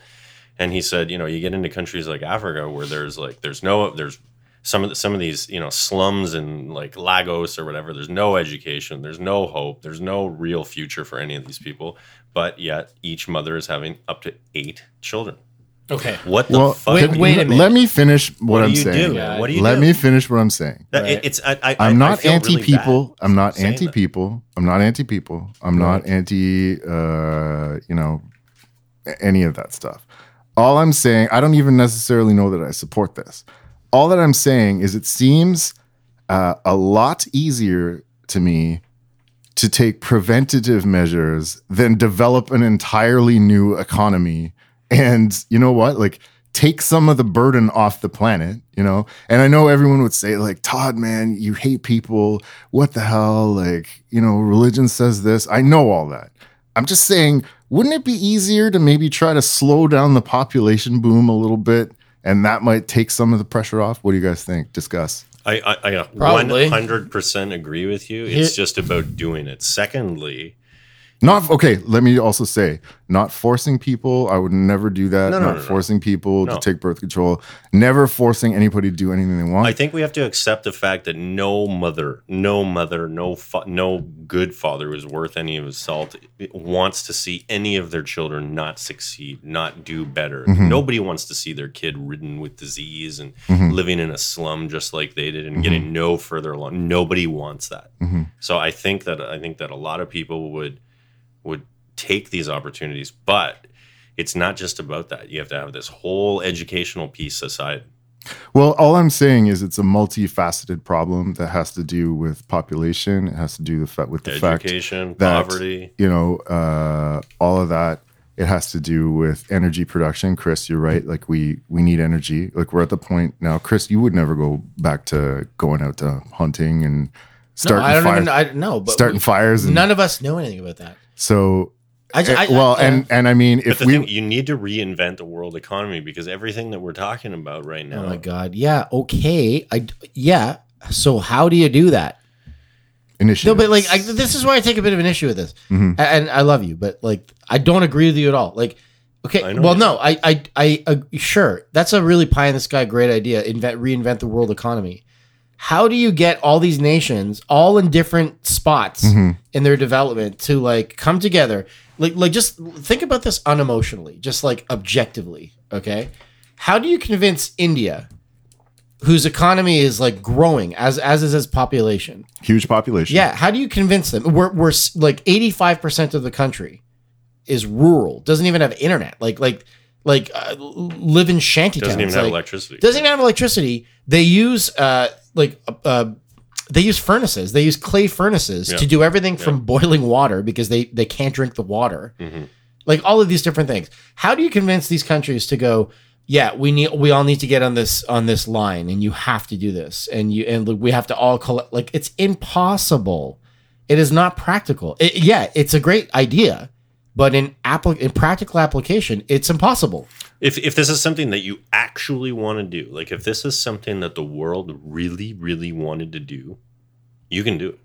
And he said, you know, you get into countries like Africa where there's like, there's no, there's some of the, some of these, you know, slums in like Lagos or whatever. There's no education. There's no hope. There's no real future for any of these people. But yet each mother is having up to eight children. Okay. What the well, fuck? Wait, wait a minute. Let me finish what, what I'm do saying. Do? What do you let do? me finish what I'm saying. That, right. it's, I, I, I'm not anti-people. Really I'm not anti-people. I'm not anti-people. I'm right. not anti, uh, you know, any of that stuff. All I'm saying, I don't even necessarily know that I support this. All that I'm saying is it seems uh, a lot easier to me to take preventative measures than develop an entirely new economy. And you know what? Like, take some of the burden off the planet, you know? And I know everyone would say, like, Todd, man, you hate people. What the hell? Like, you know, religion says this. I know all that. I'm just saying, wouldn't it be easier to maybe try to slow down the population boom a little bit? And that might take some of the pressure off. What do you guys think? Discuss. I, I, I Probably. one hundred percent agree with you. It's just about doing it. Secondly, Not okay. Let me also say, not forcing people. I would never do that. No, no, not no, forcing no. people no. to take birth control. Never forcing anybody to do anything they want. I think we have to accept the fact that no mother, no mother, no fa- no good father who's worth any of his salt wants to see any of their children not succeed, not do better. Mm-hmm. Nobody wants to see their kid ridden with disease and mm-hmm. living in a slum just like they did and mm-hmm. getting no further along. Nobody wants that. Mm-hmm. So I think that I think that a lot of people would. would take these opportunities, but it's not just about that. You have to have this whole educational piece aside. Well, all I'm saying is it's a multifaceted problem that has to do with population. It has to do with the education, fact education, poverty, you know, uh, all of that. It has to do with energy production. Chris, you're right. Like we, we need energy. Like we're at the point now, Chris, you would never go back to going out to hunting and starting no, I don't fire, even, I, no, but starting we, fires. And, none of us know anything about that. So, I just, I, well, I, yeah. and, and I mean, if we thing, you need to reinvent the world economy because everything that we're talking about right now. Oh my God! Yeah. Okay. I yeah. So how do you do that? Initiatives. No, but like I, this is why I take a bit of an issue with this, mm-hmm. and I love you, but like I don't agree with you at all. Like, okay, well, no, I, I, I, uh, sure, that's a really pie in the sky great idea. Invent, reinvent the world economy. How do you get all these nations all in different spots mm-hmm. in their development to like come together? Like, like just think about this unemotionally, just like objectively. Okay. How do you convince India, whose economy is like growing as, as is its population? Huge population. Yeah. How do you convince them? We're, we're like eighty-five percent of the country is rural. Doesn't even have internet. Like, like, like uh, live in shanty towns. Doesn't even like, have electricity. Doesn't even have electricity. They use, uh, Like uh, they use furnaces. They use clay furnaces yeah. to do everything from yeah. boiling water because they, they can't drink the water. Mm-hmm. Like all of these different things. How do you convince these countries to go, yeah, we need we all need to get on this on this line and you have to do this and you and we have to all collect like it's impossible. It is not practical. It, yeah, it's a great idea, but in applic in practical application, it's impossible. If if this is something that you actually want to do, like if this is something that the world really, really wanted to do, you can do it.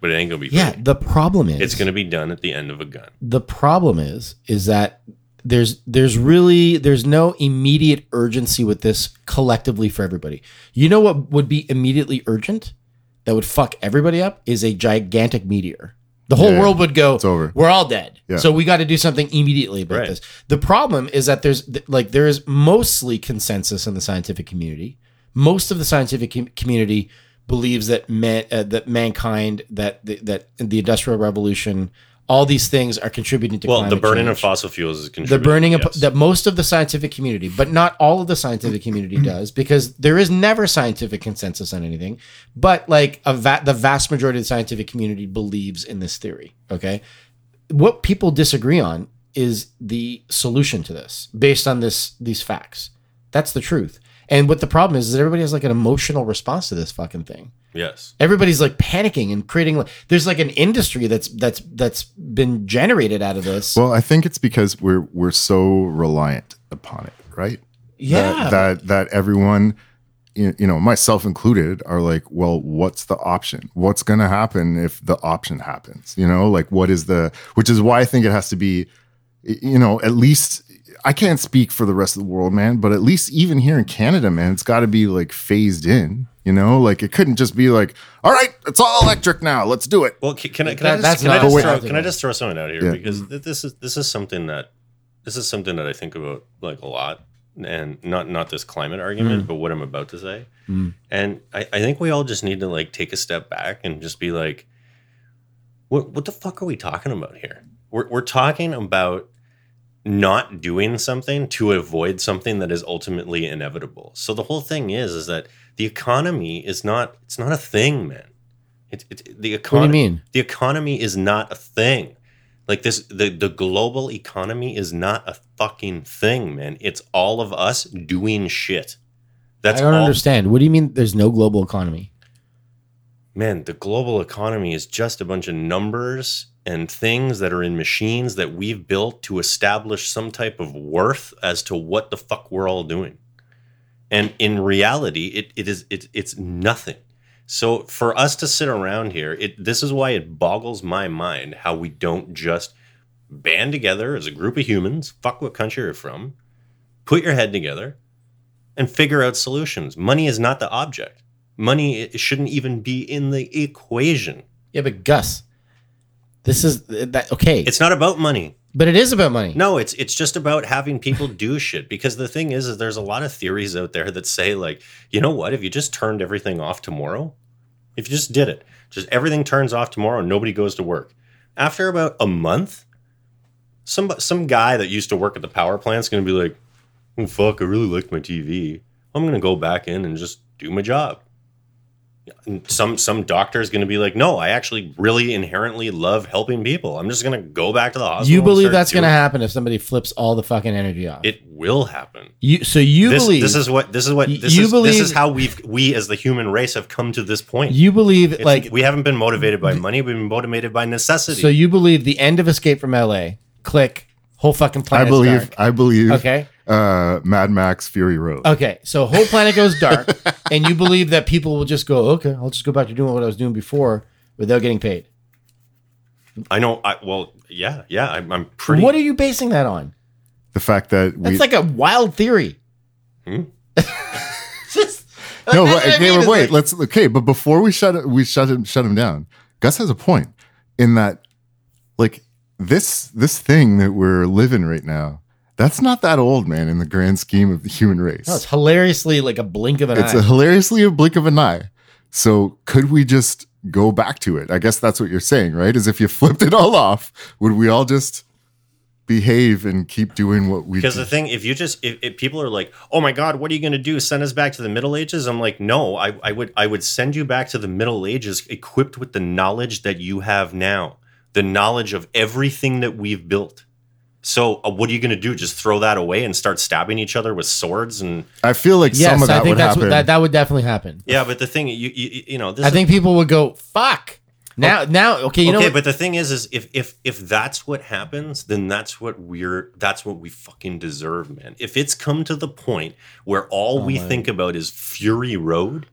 But it ain't going to be. Yeah, free. The problem is. It's going to be done at the end of a gun. The problem is, is that there's there's really, there's no immediate urgency with this collectively for everybody. You know what would be immediately urgent that would fuck everybody up is a gigantic meteor. The whole yeah, world would go, it's over. We're all dead. Yeah. So we got to do something immediately about right. this. The problem is that there's like there is mostly consensus in the scientific community. Most of the scientific com- community believes that man, uh, that mankind, that the, that the Industrial Revolution, all these things are contributing to well, climate change. Well, the burning change. of fossil fuels is contributing. The burning yes. of that most of the scientific community, but not all of the scientific community does because there is never scientific consensus on anything. But like a va- the vast majority of the scientific community believes in this theory. Okay, what people disagree on is the solution to this based on this these facts. That's the truth. And what the problem is is everybody has like an emotional response to this fucking thing. Yes. Everybody's like panicking and creating like, there's like an industry that's that's that's been generated out of this. Well, I think it's because we're we're so reliant upon it, right? Yeah. That that, that everyone you know, myself included, are like, well, what's the option? What's going to happen if the option happens? You know, like what is the which is why I think it has to be you know, at least I can't speak for the rest of the world, man, but at least even here in Canada, man, it's got to be like phased in, you know? Like it couldn't just be like, all right, it's all electric now. Let's do it. Well, can, can, I, can, that, I, just, can, I, just throw, can I just throw something out here? Yeah. Because this is this is something that this is something that I think about like a lot, and not not this climate argument, mm. but what I'm about to say. Mm. And I, I think we all just need to like take a step back and just be like, what what the fuck are we talking about here? We're we're talking about not doing something to avoid something that is ultimately inevitable. So the whole thing is is that the economy is not it's not a thing, man. It, it, the economy, what do you mean? The economy is not a thing. Like this, the, the global economy is not a fucking thing, man. It's all of us doing shit. That's I don't all. understand. What do you mean there's no global economy? Man, the global economy is just a bunch of numbers and things that are in machines that we've built to establish some type of worth as to what the fuck we're all doing. And in reality, it it is it, it's nothing. So for us to sit around here, it this is why it boggles my mind how we don't just band together as a group of humans, fuck what country you're from, put your head together, and figure out solutions. Money is not the object. Money it shouldn't even be in the equation. Yeah, but Gus, this is that okay. It's not about money. But it is about money. No, it's it's just about having people do shit. Because the thing is, is there's a lot of theories out there that say, like, you know what? If you just turned everything off tomorrow, if you just did it, just everything turns off tomorrow and nobody goes to work. After about a month, some some guy that used to work at the power plant's going to be like, oh, fuck, I really liked my T V. I'm going to go back in and just do my job. Some some doctor is going to be like, no, I actually really inherently love helping people. I'm just going to go back to the hospital. You believe that's going to happen if somebody flips all the fucking energy off? It will happen. You so you this, believe this is what this is what this you is believe, this is how we've we as the human race have come to this point. You believe it's, like we haven't been motivated by money. We've been motivated by necessity. So you believe the end of Escape from L A? Click whole fucking planet. I believe. Dark. I believe. Okay. Uh, Mad Max Fury Road. Okay, so whole planet goes dark, and you believe that people will just go, okay, I'll just go back to doing what I was doing before without getting paid. I know. I well, yeah, yeah. I'm, I'm pretty. What are you basing that on? The fact that we... that's like a wild theory. Hmm? just, no, but, okay, I mean, wait. Like... Let's okay, but before we shut it, we shut him shut him down. Gus has a point in that, like this this thing that we're living right now. That's not that old, man, in the grand scheme of the human race. No, it's hilariously like a blink of an it's eye. It's a hilariously a blink of an eye. So could we just go back to it? I guess that's what you're saying, right? Is if you flipped it all off, would we all just behave and keep doing what we do? Because the thing, if you just, if, if people are like, oh my God, what are you going to do? Send us back to the Middle Ages? I'm like, no, I, I would, I would send you back to the Middle Ages equipped with the knowledge that you have now, the knowledge of everything that we've built. So uh, what are you going to do? Just throw that away and start stabbing each other with swords? And I feel like yes, some of that I think would that's happen. What, that, that would definitely happen. Yeah, but the thing, you you, you know, this I is, think people would go, fuck. Now, okay. now, okay, you okay, know. Okay, but the thing is, is if if if that's what happens, then that's what we're that's what we fucking deserve, man. If it's come to the point where all oh, we my. think about is Fury Road,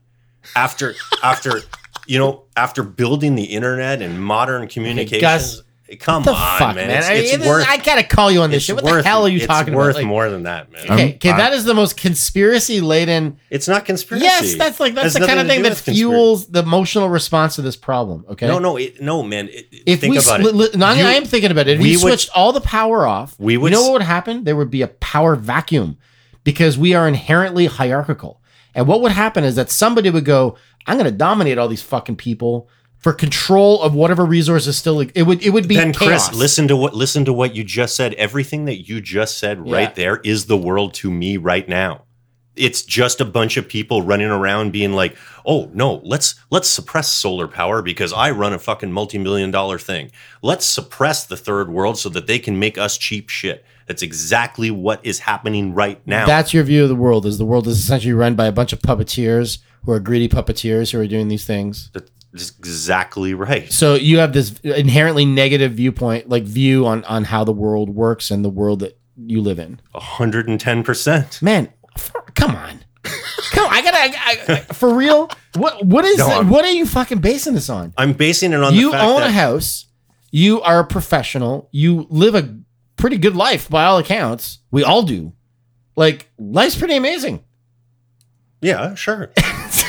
after after you know after building the internet and modern communications. Okay, Come on, fuck, man. man. It's, I, mean, it's worth, I gotta call you on this shit. What worth, the hell are you talking about? It's worth like, more than that, man. Okay, okay I, that is the most conspiracy-laden... It's not conspiracy. Yes, that's like that's the kind of thing that fuels conspiracy. The emotional response to this problem, okay? No, no, it, no, man. It, if think we about sli- it. No, you, I am thinking about it. If we, we switched would, all the power off, we would, you know what would happen? There would be a power vacuum because we are inherently hierarchical. And what would happen is that somebody would go, I'm gonna dominate all these fucking people for control of whatever resource is still, it would it would be then, chaos. Chris, listen to what listen to what you just said. Everything that you just said yeah. right there is the world to me right now. It's just a bunch of people running around being like, oh no, let's let's suppress solar power because I run a fucking multi-million dollar thing. Let's suppress the third world so that they can make us cheap shit. That's exactly what is happening right now. That's your view of the world, is the world is essentially run by a bunch of puppeteers who are greedy puppeteers who are doing these things. The, That's exactly right. So you have this inherently negative viewpoint, like view on, on how the world works and the world that you live in. one hundred ten percent. Man, for, come on. Come on, I gotta, I, I, for real? What What is? No, what are you fucking basing this on? I'm basing it on you the fact that... You own a house. You are a professional. You live a pretty good life by all accounts. We all do. Like, life's pretty amazing. Yeah, sure.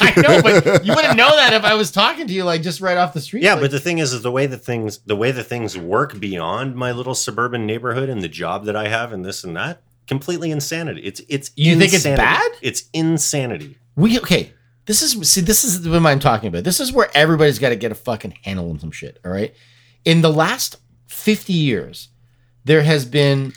I know, but you wouldn't know that if I was talking to you like just right off the street. Yeah, like, but the thing is, is the way that things, the way that things work beyond my little suburban neighborhood and the job that I have and this and that, completely insanity. It's it's you insanity. Think it's bad? It's insanity. We okay. This is see. This is what I'm talking about. This is where everybody's got to get a fucking handle on some shit. All right. In the last fifty years, there has been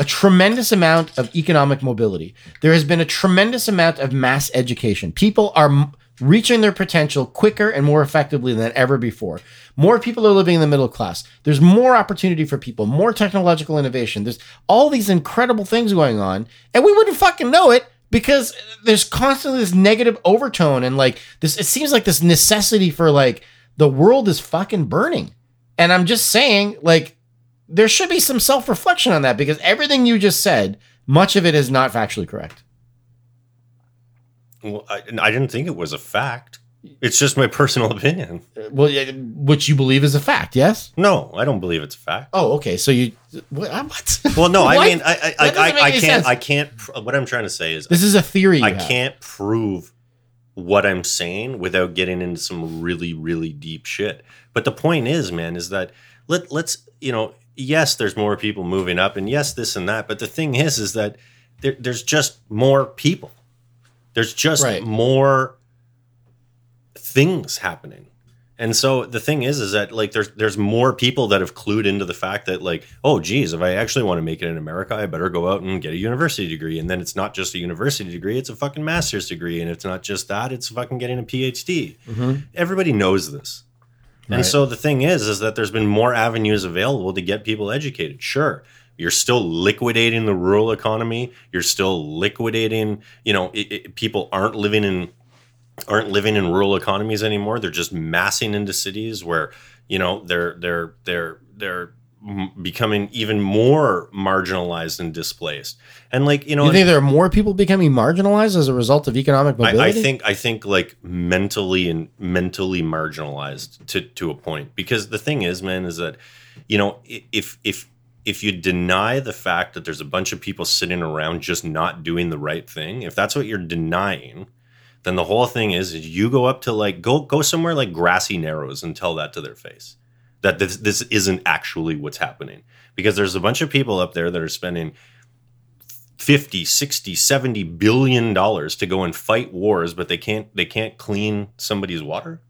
a tremendous amount of economic mobility. There has been a tremendous amount of mass education. People are m- reaching their potential quicker and more effectively than ever before. More people are living in the middle class. There's more opportunity for people, more technological innovation. There's all these incredible things going on, and we wouldn't fucking know it because there's constantly this negative overtone and like this. It seems like this necessity for like the world is fucking burning. And I'm just saying, like, there should be some self-reflection on that because everything you just said, much of it is not factually correct. Well, I, I didn't think it was a fact. It's just my personal opinion. Well, which you believe is a fact, yes? No, I don't believe it's a fact. Oh, okay. So you, what? Well, no, what? I mean, I, I, I, I can't, sense. I can't, what I'm trying to say is, this is a theory. I have. Can't prove what I'm saying without getting into some really, really deep shit. But the point is, man, is that let, let's, you know, yes, there's more people moving up and yes, this and that. But the thing is, is that there, there's just more people. There's just right. more things happening. And so the thing is, is that like there's there's more people that have clued into the fact that like, oh, geez, if I actually want to make it in America, I better go out and get a university degree. And then it's not just a university degree. It's a fucking master's degree. And it's not just that. It's fucking getting a P H D. Mm-hmm. Everybody knows this. And right. so the thing is, is that there's been more avenues available to get people educated. Sure, you're still liquidating the rural economy. You're still liquidating, you know, it, it, people aren't living in aren't living in rural economies anymore. They're just massing into cities where, you know, they're they're they're they're becoming even more marginalized and displaced. And like, you know, you think and, there are more people becoming marginalized as a result of economic mobility? I, I think, I think like mentally and mentally marginalized to, to a point, because the thing is, man, is that, you know, if, if, if you deny the fact that there's a bunch of people sitting around just not doing the right thing, if that's what you're denying, then the whole thing is, is you go up to like, go, go somewhere like Grassy Narrows and tell that to their face. That this this isn't actually what's happening, because there's a bunch of people up there that are spending fifty, sixty, seventy billion dollars to go and fight wars, but they can't they can't clean somebody's water.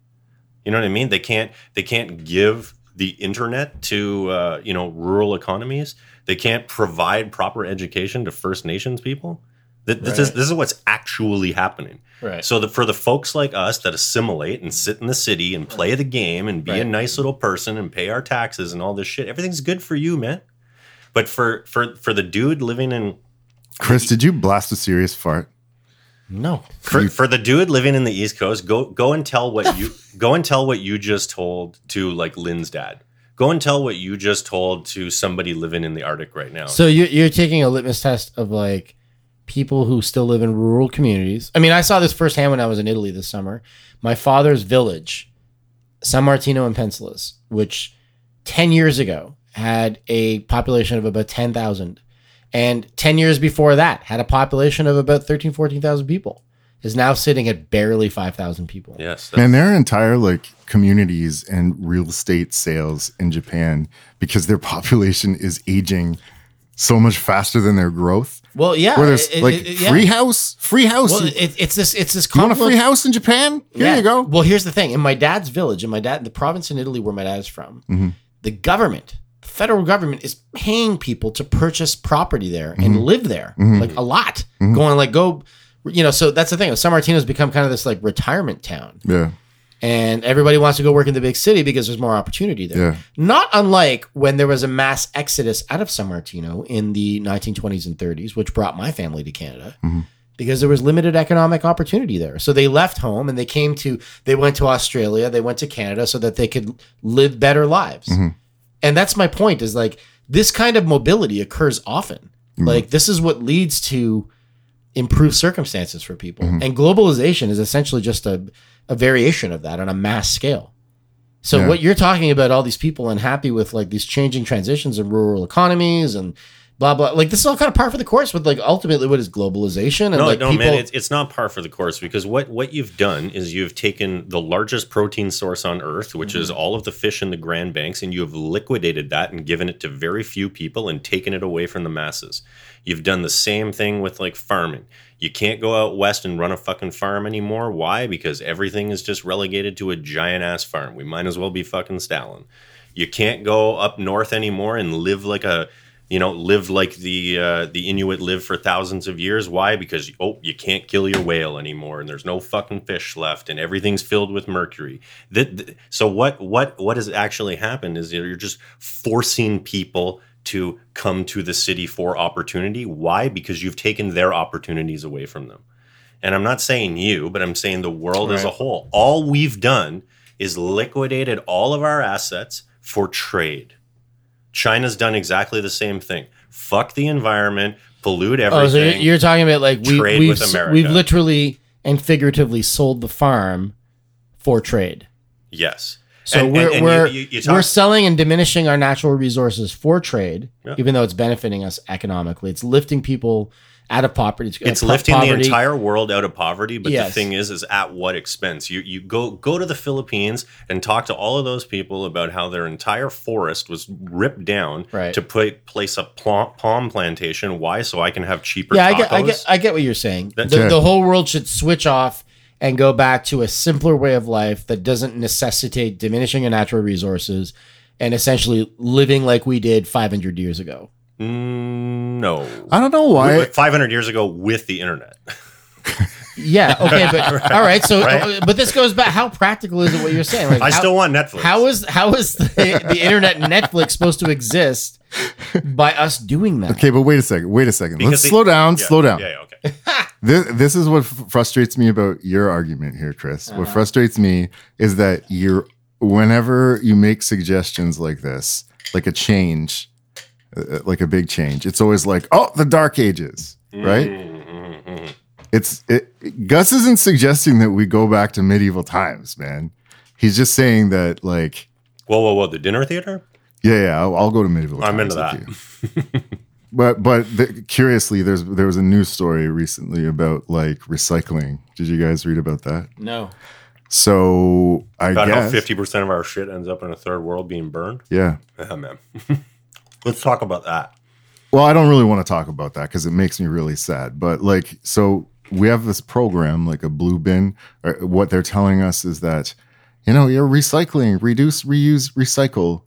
You know what I mean? They can't they can't give the internet to uh, you know, rural economies. They can't provide proper education to First Nations people. This, right. is, this is what's actually happening. Right. So the, for the folks like us that assimilate and sit in the city and play the game and be right. a nice little person and pay our taxes and all this shit, everything's good for you, man. But for for, for the dude living in... Chris, did you blast a serious fart? No. For, for the dude living in the East Coast, go go and tell what you go and tell what you just told to like Lynn's dad. Go and tell what you just told to somebody living in the Arctic right now. So you're, you're taking a litmus test of like... people who still live in rural communities. I mean, I saw this firsthand when I was in Italy this summer. My father's village, San Martino in Pensilis, which ten years ago had a population of about ten thousand. And ten years before that had a population of about thirteen, fourteen thousand people. Is now sitting at barely five thousand people. Yes. And there are entire like communities and real estate sales in Japan because their population is aging so much faster than their growth. Well, yeah, where there's it, like it, it, yeah. free house, free house. Well, it, it's this, it's this. You want a free house in Japan? Here yeah. you go. Well, here's the thing: in my dad's village, in my dad, the province in Italy where my dad is from, mm-hmm. the government, the federal government, is paying people to purchase property there and mm-hmm. live there, mm-hmm. like a lot. Mm-hmm. Going like go, you know. So that's the thing. San Martino's become kind of this like retirement town. Yeah. And everybody wants to go work in the big city because there's more opportunity there. Yeah. Not unlike when there was a mass exodus out of San Martino in the nineteen twenties and thirties, which brought my family to Canada mm-hmm. because there was limited economic opportunity there. So they left home and they came to, they went to Australia, they went to Canada so that they could live better lives. Mm-hmm. And that's my point is like, this kind of mobility occurs often. Mm-hmm. Like this is what leads to improved circumstances for people. Mm-hmm. And globalization is essentially just a, a variation of that on a mass scale. So yeah. what you're talking about, all these people unhappy with like these changing transitions in rural economies and blah, blah. Like, this is all kind of par for the course with, like, ultimately what is globalization? And no, like, no, people... man, it's, it's not par for the course, because what, what you've done is you've taken the largest protein source on Earth, which mm-hmm. is all of the fish in the Grand Banks, and you have liquidated that and given it to very few people and taken it away from the masses. You've done the same thing with, like, farming. You can't go out west and run a fucking farm anymore. Why? Because everything is just relegated to a giant-ass farm. We might as well be fucking Stalin. You can't go up north anymore and live like a... You know, live like the uh, the Inuit live for thousands of years. Why? Because, oh, you can't kill your whale anymore, and there's no fucking fish left, and everything's filled with mercury. That, that, so what, what, what has actually happened is you're just forcing people to come to the city for opportunity. Why? Because you've taken their opportunities away from them. And I'm not saying you, but I'm saying the world right. as a whole. All we've done is liquidated all of our assets for trade. China's done exactly the same thing. Fuck the environment, pollute everything. Oh, so you're, you're talking about like we, trade we've, with America. We've literally and figuratively sold the farm for trade. Yes. So and, we're and, and we're you, you, you talk- we're selling and diminishing our natural resources for trade, yeah. even though it's benefiting us economically. It's lifting people out of poverty. It's, it's lifting poverty. The entire world out of poverty. But yes. the thing is, is at what expense? You you go go to the Philippines and talk to all of those people about how their entire forest was ripped down right. to put place a palm plantation. Why? So I can have cheaper yeah, tacos. I get, I get, I get what you're saying. The, right. the whole world should switch off and go back to a simpler way of life that doesn't necessitate diminishing our natural resources and essentially living like we did five hundred years ago. Mm, no, I don't know why. five hundred years ago with the internet. Yeah. Okay. But right. all right. So, right? But this goes back. How practical is it what you're saying? Like, I how, still want Netflix. How is how is the, the internet and Netflix supposed to exist by us doing that? Okay, but wait a second. Wait a second. Because Let's the, slow down. Yeah, slow down. Yeah. yeah okay. This, this is what frustrates me about your argument here, Chris. Uh-huh. What frustrates me is that you're whenever you make suggestions like this, like a change. Like a big change. It's always like, oh, the Dark Ages, right? Mm, mm, mm. It's it, Gus isn't suggesting that we go back to medieval times, man. He's just saying that, like, whoa, whoa, whoa, the dinner theater. Yeah, yeah, I'll, I'll go to medieval. I'm times into that. but but the, curiously, there's there was a news story recently about like recycling. Did you guys read about that? No. So I about guess fifty percent of our shit ends up in a third world being burned. Yeah. Yeah, man. Let's talk about that. Well, I don't really want to talk about that because it makes me really sad. But like, so we have this program, like a blue bin. Or what they're telling us is that, you know, you're recycling, reduce, reuse, recycle,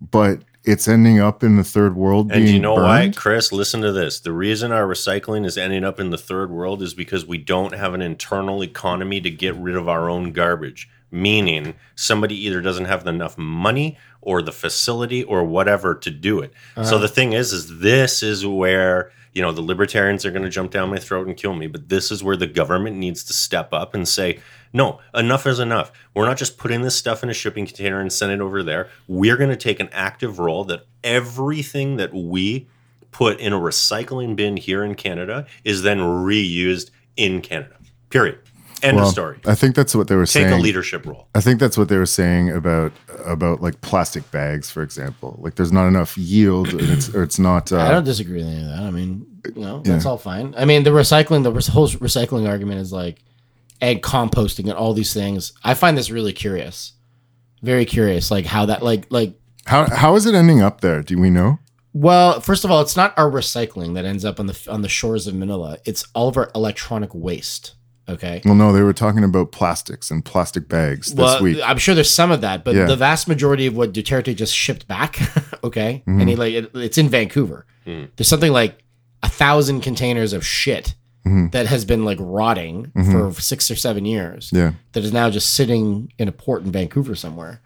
but it's ending up in the third world. And being you know burned. Why, Chris? Listen to this. The reason our recycling is ending up in the third world is because we don't have an internal economy to get rid of our own garbage. Meaning somebody either doesn't have enough money or the facility or whatever to do it. Uh-huh. So the thing is, is this is where, you know, the libertarians are going to jump down my throat and kill me. But this is where the government needs to step up and say, no, enough is enough. We're not just putting this stuff in a shipping container and send it over there. We're going to take an active role that everything that we put in a recycling bin here in Canada is then reused in Canada, period. End well, of story. I think that's what they were Take saying. Take a leadership role. I think that's what they were saying about about like plastic bags, for example. Like there's not enough yield, and it's, or it's not. Uh, I don't disagree with any of that. I mean, you know, that's yeah. all fine. I mean, the recycling, the re- whole recycling argument is like, and composting and all these things. I find this really curious, very curious, like how that, like, like how how is it ending up there? Do we know? Well, first of all, it's not our recycling that ends up on the on the shores of Manila. It's all of our electronic waste. Okay. Well, no, they were talking about plastics and plastic bags this well, week. I'm sure there's some of that, but yeah. the vast majority of what Duterte just shipped back, okay, mm-hmm. and he like it, it's in Vancouver. Mm. There's something like a thousand containers of shit mm-hmm. that has been like rotting mm-hmm. for six or seven years. Yeah, that is now just sitting in a port in Vancouver somewhere.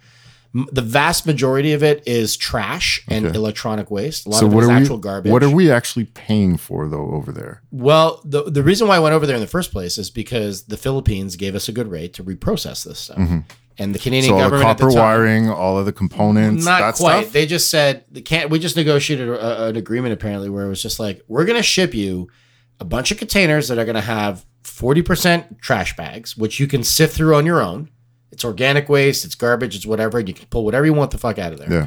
The vast majority of it is trash and okay. electronic waste. A lot so of it is actual we, garbage. What are we actually paying for, though, over there? Well, the the reason why I went over there in the first place is because the Philippines gave us a good rate to reprocess this stuff. Mm-hmm. And the Canadian so government all the copper at the time, wiring, all of the components, not that quite. Stuff? They just said, they can't, we just negotiated a, a, an agreement, apparently, where it was just like, we're going to ship you a bunch of containers that are going to have forty percent trash bags, which you can sift through on your own. It's organic waste, it's garbage, it's whatever. You can pull whatever you want the fuck out of there. Yeah.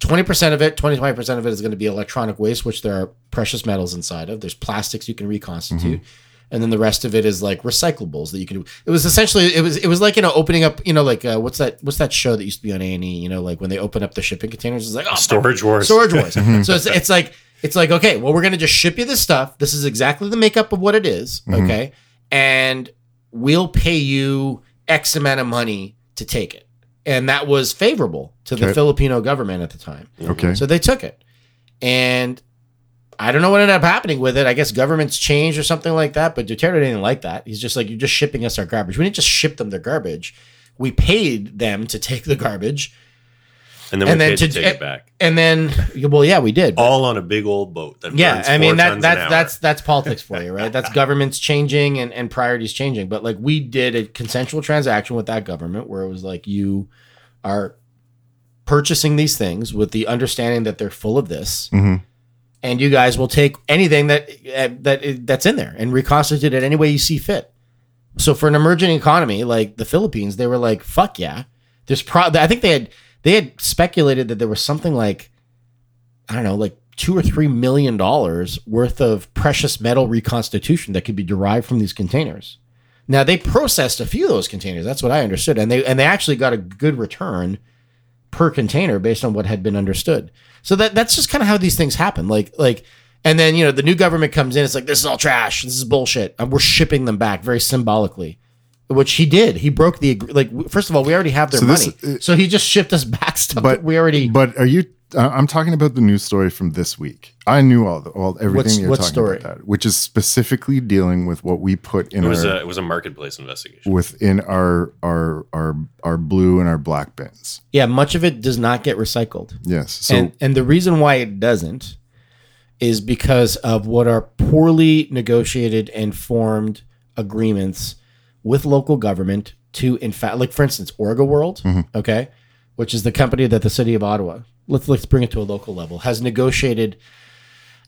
twenty percent of it, twenty to twenty percent of it is going to be electronic waste, which there are precious metals inside of. There's plastics you can reconstitute. Mm-hmm. And then the rest of it is like recyclables that you can do. It was essentially, it was, it was like, you know, opening up, you know, like uh, what's that, what's that show that used to be on A and E, you know, like when they open up the shipping containers, it's like, oh, storage fuck, wars, storage wars. So it's, it's like, it's like, okay, well, we're going to just ship you this stuff. This is exactly the makeup of what it is. Mm-hmm. Okay. And we'll pay you X amount of money to take it. And that was favorable to okay. the Filipino government at the time. Okay. So they took it, and I don't know what ended up happening with it. I guess governments changed or something like that, but Duterte didn't like that. He's just like, you're just shipping us our garbage. We didn't just ship them their garbage. We paid them to take the garbage. And then and we then paid to, to take it back. And then, well, yeah, we did. All on a big old boat. That yeah, runs I mean, that, that's that's that's politics for you, right? That's governments changing and, and priorities changing. But like we did a consensual transaction with that government where it was like, you are purchasing these things with the understanding that they're full of this. Mm-hmm. And you guys will take anything that uh, that uh, that's in there and reconstitute it any way you see fit. So for an emerging economy like the Philippines, they were like, "Fuck yeah!" There's pro. I think they had they had speculated that there was something like, I don't know, like two or three million dollars worth of precious metal reconstitution that could be derived from these containers. Now they processed a few of those containers. That's what I understood, and they and they actually got a good return per container based on what had been understood. So that that's just kind of how these things happen. Like, like, and then, you know, the new government comes in. It's like, this is all trash. This is bullshit. And we're shipping them back very symbolically, which he did. He broke the, like, first of all, we already have their so money. This, uh, so he just shipped us back stuff but, that we already. But are you, I'm talking about the news story from this week. I knew all the, all everything you're talking story? about that, which is specifically dealing with what we put in. It was our, a it was a marketplace investigation within our our our our blue and our black bins. Yeah, much of it does not get recycled. Yes, so and, and the reason why it doesn't is because of what are poorly negotiated and formed agreements with local government to, in fact, like for instance, Orga World, mm-hmm. okay, which is the company that the city of Ottawa. Let's let's bring it to a local level. Has negotiated.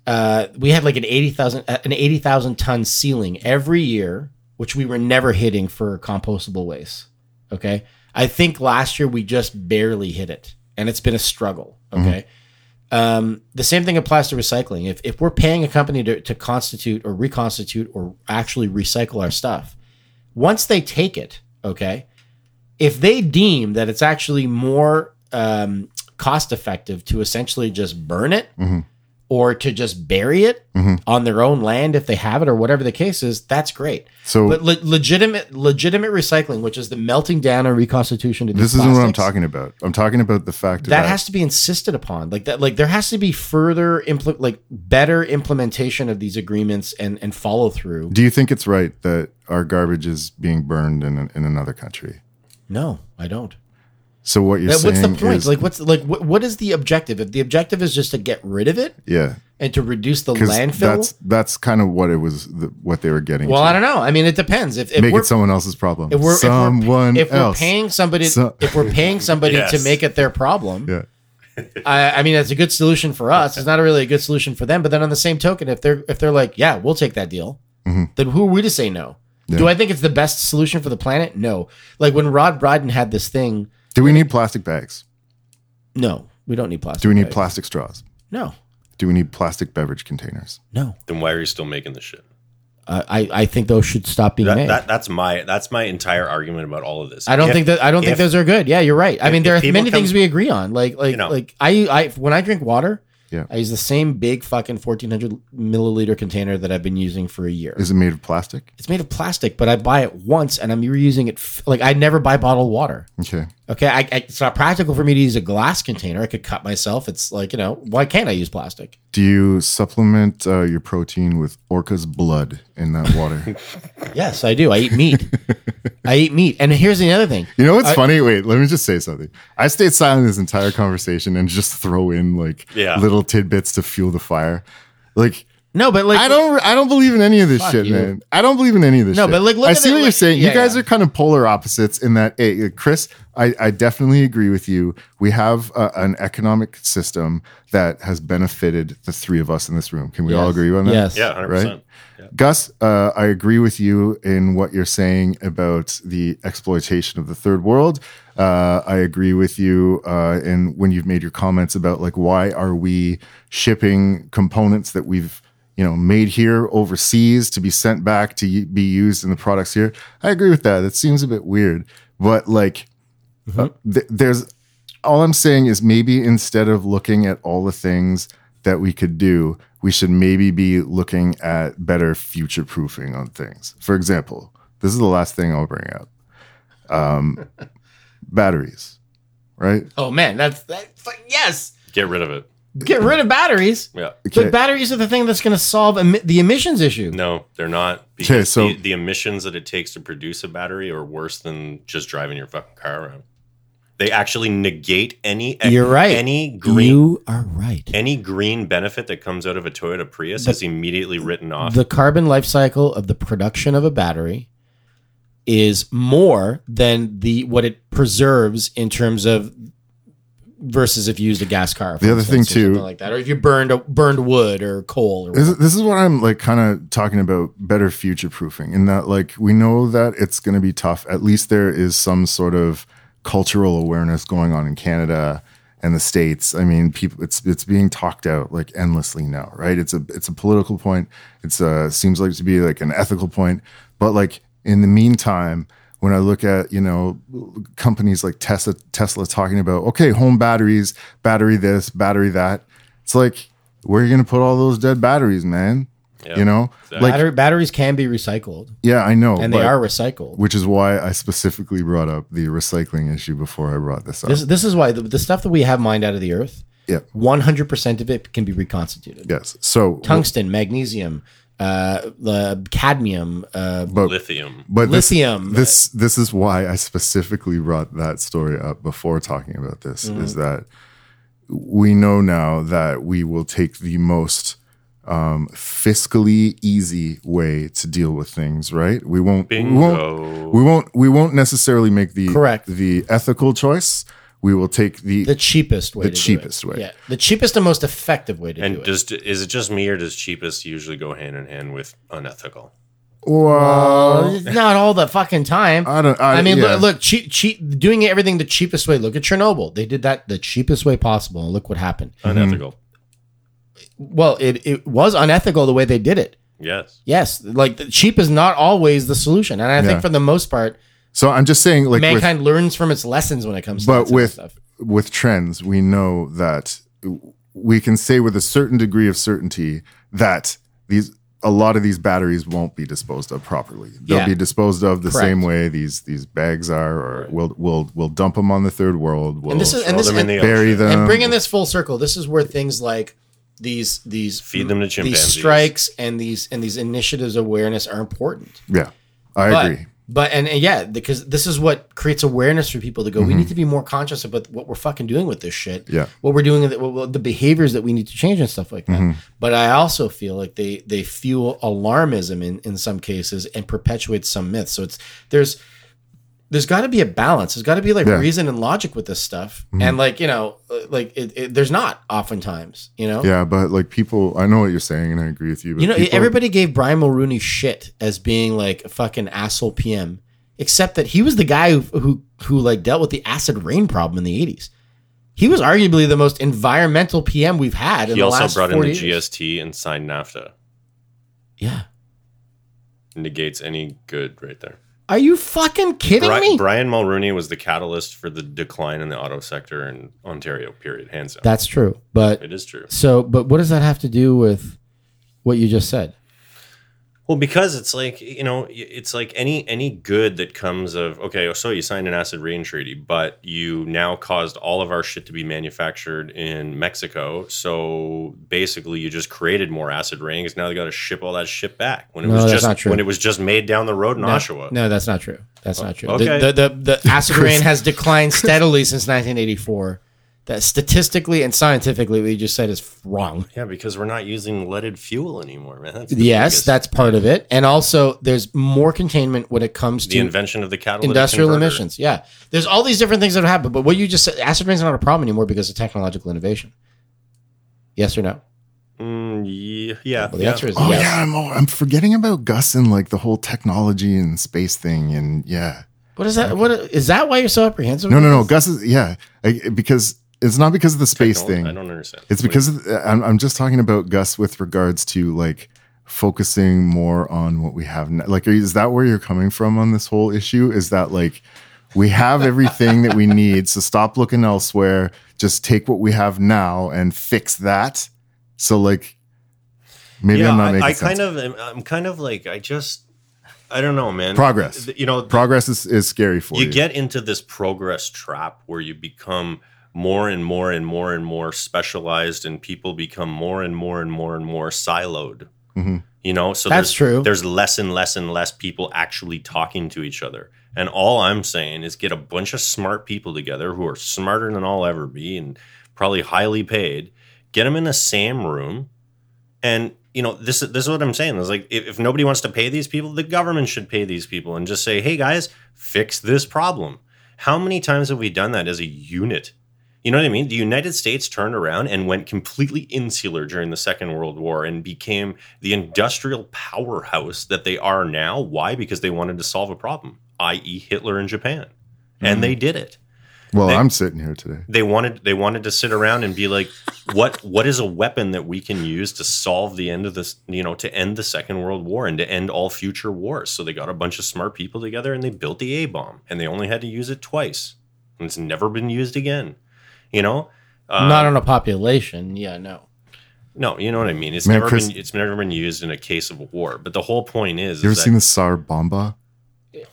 Uh, we had like an eighty thousand an eighty thousand ton ceiling every year, which we were never hitting for compostable waste. Okay, I think last year we just barely hit it, and it's been a struggle. Okay, mm-hmm. um, the same thing applies to recycling. If if we're paying a company to to constitute or reconstitute or actually recycle our stuff, once they take it, okay, if they deem that it's actually more um, cost effective to essentially just burn it mm-hmm. or to just bury it mm-hmm. on their own land if they have it or whatever the case is, that's great. So but le- legitimate legitimate recycling, which is the melting down and reconstitution to these this plastics, isn't what I'm talking about. I'm talking about the fact that, that has to be insisted upon, like that, like there has to be further impl- like better implementation of these agreements and and follow through. Do you think it's right that our garbage is being burned in in another country? No, I don't. So what you're that, saying what's the point? Is, like, what's like what, what is the objective? If the objective is just to get rid of it, yeah, and to reduce the landfill, that's that's kind of what it was, the, what they were getting. Well, to. I don't know. I mean, it depends. If, if make it someone else's problem, if we're, someone if we're, if else. We're paying somebody, so- if we're paying somebody yes. to make it their problem, yeah. I, I mean, that's a good solution for us. It's not really a good solution for them. But then on the same token, if they're if they're like, yeah, we'll take that deal, mm-hmm. then who are we to say no? Yeah. Do I think it's the best solution for the planet? No. Like when Rod Brydon had this thing. Do we need plastic bags? No, we don't need plastic bags. Do we need bags. plastic straws? No. Do we need plastic beverage containers? No. Then why are you still making this shit? Uh, I, I think those should stop being that, made. That, that's my that's my entire argument about all of this. I don't if, think that I don't if, think those are good. Yeah, you're right. I if, mean, there are many come, things we agree on. Like like you know, like I I when I drink water, yeah. I use the same big fucking fourteen hundred milliliter container that I've been using for a year. Is it made of plastic? It's made of plastic, but I buy it once and I'm reusing it. F- like I never buy bottled water. Okay. Okay. I, I, it's not practical for me to use a glass container. I could cut myself. It's like, you know, why can't I use plastic? Do you supplement uh, your protein with Orca's blood in that water? Yes, I do. I eat meat. I eat meat. And here's the other thing. You know what's I, funny? Wait, let me just say something. I stayed silent this entire conversation and just throw in like yeah. little tidbits to fuel the fire. Like no, but like I don't I don't believe in any of this shit, you. man. I don't believe in any of this no, shit. No, but like look I see at what it, you're like, saying. Yeah, you guys yeah. are kind of polar opposites in that hey, Chris I, I definitely agree with you. We have a, an economic system that has benefited the three of us in this room. Can we yes. all agree on that? Yes. Yeah, one hundred percent. Right? Yeah. Gus, uh, I agree with you in what you're saying about the exploitation of the third world. Uh, I agree with you uh, in when you've made your comments about like, why are we shipping components that we've you know, made here overseas to be sent back to be used in the products here. I agree with that. That seems a bit weird, but like mm-hmm. uh, th- there's, all I'm saying is maybe instead of looking at all the things that we could do, we should maybe be looking at better future proofing on things. For example, this is the last thing I'll bring up. Um, batteries, right? Oh man, that's, that's like, yes. Get rid of it. Get rid of batteries. Yeah. Okay. But batteries are the thing that's going to solve em- the emissions issue. No, they're not. Okay, so the, the emissions that it takes to produce a battery are worse than just driving your fucking car around. They actually negate any You're right. any green You are right. Any green benefit that comes out of a Toyota Prius the, is immediately written off. The carbon life cycle of the production of a battery is more than the what it preserves in terms of versus if you used a gas car, the other thing too, like that, or if you burned a, burned wood or coal. Or this, this is what I'm like, kind of talking about better future proofing, in that like we know that it's going to be tough. At least there is some sort of cultural awareness going on in Canada and the States. I mean, people, it's it's being talked out like endlessly now, right? It's a it's a political point. It's uh seems like to be like an ethical point, but like in the meantime. When I look at, you know, companies like Tesla, Tesla talking about, okay, home batteries, battery this, battery that. It's like, where are you going to put all those dead batteries, man? Yep. You know, exactly. Like, batteries can be recycled. Yeah, I know. And they but, are recycled. Which is why I specifically brought up the recycling issue before I brought this up. This, this is why the, the stuff that we have mined out of the earth, yeah, one hundred percent of it can be reconstituted. Yes. So tungsten, well, magnesium. Uh, the cadmium, uh, but, lithium, but lithium. This, this this is why I specifically brought that story up before talking about this. Mm-hmm. Is that we know now that we will take the most um, fiscally easy way to deal with things. Right? We won't. Bingo. We won't. We won't. We won't necessarily make the correct the ethical choice. We will take the the cheapest way. The to cheapest do it. way, yeah, the cheapest and most effective way to and do does, it. And is it just me, or does cheapest usually go hand in hand with unethical? Well, well not all the fucking time. I don't. I, I mean, yeah. look, look cheap, cheap, doing everything the cheapest way. Look at Chernobyl; they did that the cheapest way possible, and look what happened. Unethical. Mm-hmm. Well, it it was unethical the way they did it. Yes. Yes, like the cheap is not always the solution, and I yeah. think for the most part. So I'm just saying, like, mankind with, learns from its lessons when it comes to but that with, stuff. With trends, we know that we can say with a certain degree of certainty that these a lot of these batteries won't be disposed of properly. They'll yeah. be disposed of the Correct. same way these these bags are, or right. we'll we'll we'll dump them on the third world. We'll and this is, and this them and, in the bury ocean. them. And bringing this full circle, this is where things like these these feed them to chimpanzees. These strikes and these and these initiatives of awareness are important. Yeah, I but, agree. But and, and yeah, because this is what creates awareness for people to go. Mm-hmm. We need to be more conscious about what we're fucking doing with this shit. Yeah, what we're doing, the, the behaviors that we need to change and stuff like that. Mm-hmm. But I also feel like they they fuel alarmism in, in some cases and perpetuate some myths. So it's there's there's got to be a balance. There's got to be like yeah. reason and logic with this stuff. Mm-hmm. And like you know, like it, it, there's not oftentimes. You know. Yeah, but like people, I know what you're saying, and I agree with you. But you know, people, everybody gave Brian Mulroney shit as being like a fucking asshole P M, except that he was the guy who who, who like dealt with the acid rain problem in the eighties. He was arguably the most environmental P M we've had. In he the also last brought in the years. G S T and signed NAFTA. Yeah. Negates any good right there. Are you fucking kidding Bri- me? Brian Mulroney was the catalyst for the decline in the auto sector in Ontario, period, hands down. That's true. But it is true. So, but what does that have to do with what you just said? Well, because it's like, you know, it's like any any good that comes of, okay, so you signed an acid rain treaty, but you now caused all of our shit to be manufactured in Mexico. So basically you just created more acid rain because now they got to ship all that shit back when it no, was just not true. when it was just made down the road in no, Oshawa. No, that's not true. That's oh, not true. Okay. The, the, the, the acid rain has declined steadily since nineteen eighty-four. that statistically and scientifically we just said is wrong. Yeah, because we're not using leaded fuel anymore, man. That's yes, biggest. That's part of it. And also there's more containment when it comes the to the invention of the catalytic industrial converter. Emissions. Yeah. There's all these different things that have happened, but what you just said, acid rain's not a problem anymore because of technological innovation. Yes or no? Mm, yeah. yeah. Well, the yeah. answer is oh, yes. Yeah, I'm, I'm forgetting about Gus and like the whole technology and space thing. And yeah. What is that? What is that why you're so apprehensive? No, no, no. Gus is, yeah, I, because it's not because of the space Techno- thing. I don't understand. It's because of the, I'm, I'm just talking about Gus with regards to like focusing more on what we have now. Like, is that where you're coming from on this whole issue? Is that like, we have everything that we need. So stop looking elsewhere. Just take what we have now and fix that. So like, maybe yeah, I'm not making I, I sense. I kind of, I'm kind of like, I just, I don't know, man. Progress. You know, progress is, is scary for you. You get into this progress trap where you become more and more and more and more specialized and people become more and more and more and more siloed. Mm-hmm. You know, so that's there's, true. There's less and less and less people actually talking to each other. And all I'm saying is get a bunch of smart people together who are smarter than I'll ever be and probably highly paid. Get them in the same room. And, you know, this, this is what I'm saying. It's like if, if nobody wants to pay these people, the government should pay these people and just say, hey, guys, fix this problem. How many times have we done that as a unit? You know what I mean? The United States turned around and went completely insular during the Second World War and became the industrial powerhouse that they are now. Why? Because they wanted to solve a problem, that is. Hitler in Japan. Mm-hmm. And they did it. Well, they, I'm sitting here today. They wanted they wanted to sit around and be like, what what is a weapon that we can use to solve the end of this, you know, to end the Second World War and to end all future wars? So they got a bunch of smart people together and they built the A-bomb and they only had to use it twice. And it's never been used again. You know? Um, Not on a population. Yeah, no. No, you know what I mean? It's Man, never Chris, been it's never been used in a case of war. But the whole point is You is ever that, seen the Tsar Bomba?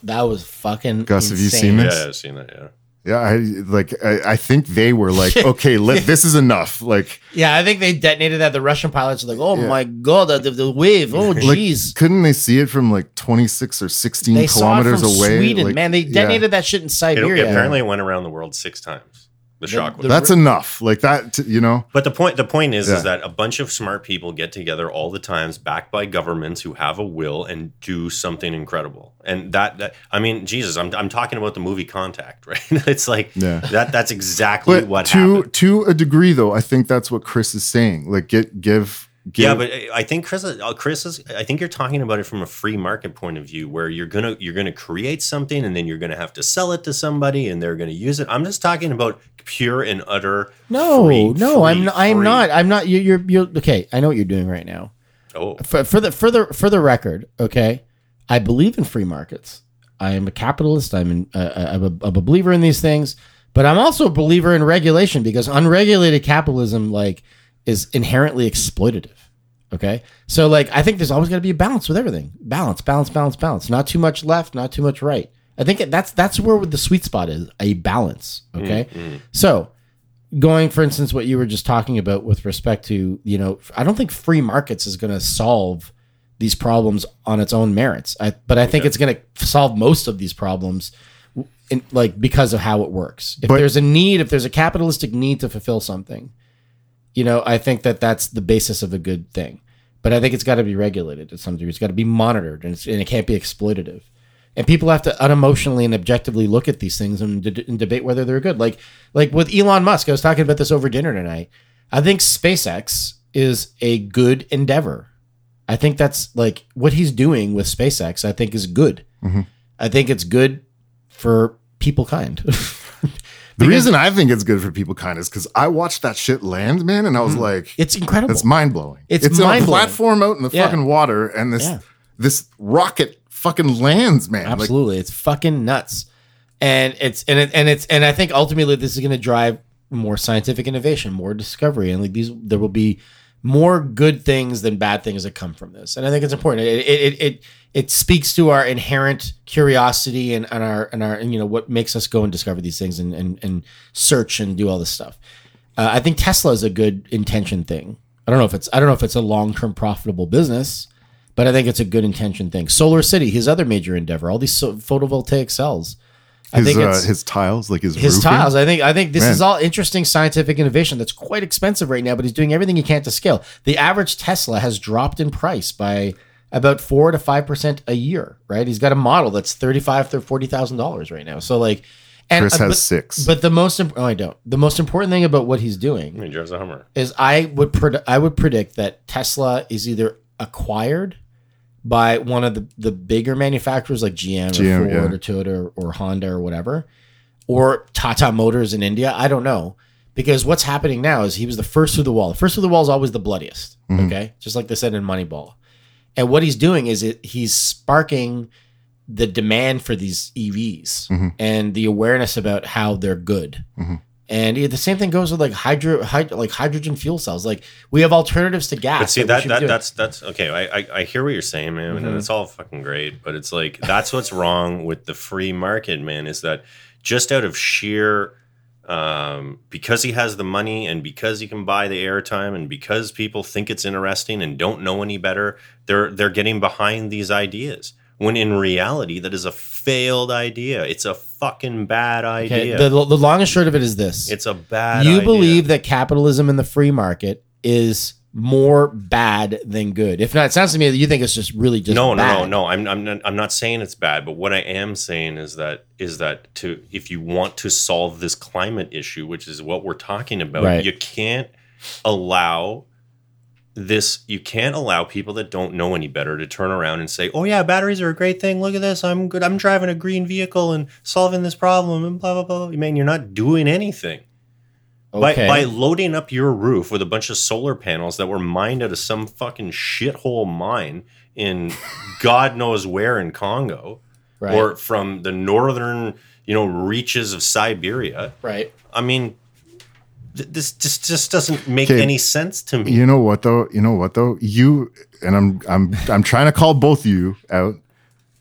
That was fucking Gus, insane. Have you seen this? Yeah, I've seen that, yeah. Yeah, I like. I, I think they were like, okay, let, this is enough. Like, yeah, I think they detonated that. The Russian pilots were like, oh yeah. my god, the, the wave. Oh jeez, like, couldn't they see it from like twenty six or sixteen they kilometers saw it from away? Sweden, like, man, they detonated yeah. that shit in Siberia. It, it apparently, it went around the world six times. The, the shock. The, that's r- enough. Like that, t- you know. But the point, the point is, yeah. is that a bunch of smart people get together all the times, backed by governments who have a will and do something incredible. And that, that I mean, Jesus, I'm I'm talking about the movie Contact, right? It's like yeah. that. That's exactly but what to happened. To a degree, though. I think that's what Chris is saying. Like, get give. give. Yeah, but I think Chris, Chris is. I think you're talking about it from a free market point of view, where you're gonna you're gonna create something, and then you're gonna have to sell it to somebody, and they're gonna use it. I'm just talking about. Pure and utter. No, free, no, free, I'm. N- I'm free. not. I'm not. You're, you're. You're. Okay. I know what you're doing right now. Oh, for, for the for the for the record. Okay, I believe in free markets. I am a capitalist. I'm. In, uh, I'm, a, I'm a believer in these things, but I'm also a believer in regulation because unregulated capitalism, like, is inherently exploitative. Okay, so like, I think there's always got to be a balance with everything. Balance, balance, balance, balance. Not too much left. Not too much right. I think that's that's where the sweet spot is, a balance, okay? Mm-hmm. So going, for instance, what you were just talking about with respect to, you know, I don't think free markets is going to solve these problems on its own merits, I, but I okay. think it's going to solve most of these problems in, like because of how it works. If but, there's a need, if there's a capitalistic need to fulfill something, you know, I think that that's the basis of a good thing. But I think it's got to be regulated to some degree. It's got to be monitored, and, it's, and it can't be exploitative. And people have to unemotionally and objectively look at these things and, d- and debate whether they're good. Like, like with Elon Musk, I was talking about this over dinner tonight. I think SpaceX is a good endeavor. I think that's like what he's doing with SpaceX, I think is good. Mm-hmm. I think it's good for people kind. The reason I think it's good for people kind is because I watched that shit land, man, and I was mm-hmm. like, it's incredible. It's mind blowing. It's, it's mind-blowing. On a platform out in the yeah. fucking water, and this yeah. this rocket. Fucking lands, man. Absolutely, like, it's fucking nuts, and it's and it, and it's and I think ultimately this is going to drive more scientific innovation, more discovery, and like these, there will be more good things than bad things that come from this. And I think it's important. It it it it, it speaks to our inherent curiosity and, and our and our and, you know, what makes us go and discover these things and and, and search and do all this stuff. Uh, I think Tesla is a good intention thing. I don't know if it's I don't know if it's a long-term profitable business. But I think it's a good intention thing. Solar City, his other major endeavor, all these so- photovoltaic cells. I His, I think uh, his tiles, like his, his roofing. tiles. I think I think this Man. is all interesting scientific innovation that's quite expensive right now, but he's doing everything he can to scale. The average Tesla has dropped in price by about four to five percent a year, right? He's got a model that's thirty-five to forty thousand dollars right now. So like, and Chris has but, six. But the most imp- oh, I don't. The most important thing about what he's doing, he drives a Hummer, is I would pred- I would predict that Tesla is either acquired by one of the, the bigger manufacturers like G M, G M or Ford yeah. or Toyota or, or Honda or whatever, or Tata Motors in India. I don't know. Because what's happening now is he was the first through the wall. The first through the wall is always the bloodiest. Mm-hmm. Okay. Just like they said in Moneyball. And what he's doing is it, he's sparking the demand for these E Vs mm-hmm. and the awareness about how they're good. Mm-hmm. And the same thing goes with like hydro, hydro, like hydrogen fuel cells. Like we have alternatives to gas. But see that, that, that that's that's okay. I, I I hear what you're saying, man, mm-hmm. and it's all fucking great. But it's like that's what's wrong with the free market, man. Is that just out of sheer um, because he has the money and because he can buy the airtime and because people think it's interesting and don't know any better, they're they're getting behind these ideas. When in reality, that is a failed idea. It's a fucking bad idea. Okay, the, the long and short of it is this. It's a bad you idea. You believe that capitalism in the free market is more bad than good. If not, it sounds to me that you think it's just really just no, bad. No, no, no. I'm, I'm, not, I'm not saying it's bad, but what I am saying is that is that to if you want to solve this climate issue, which is what we're talking about, right. you can't allow... This you can't allow people that don't know any better to turn around and say, "Oh yeah, batteries are a great thing. Look at this. I'm good. I'm driving a green vehicle and solving this problem." And blah blah blah. Man, you're not doing anything. Okay. By by loading up your roof with a bunch of solar panels that were mined out of some fucking shithole mine in God knows where in Congo, right. or from the northern you know reaches of Siberia. Right. I mean. This just, just doesn't make okay. any sense to me. You know what though? You know what though? You and I'm I'm I'm trying to call both of you out,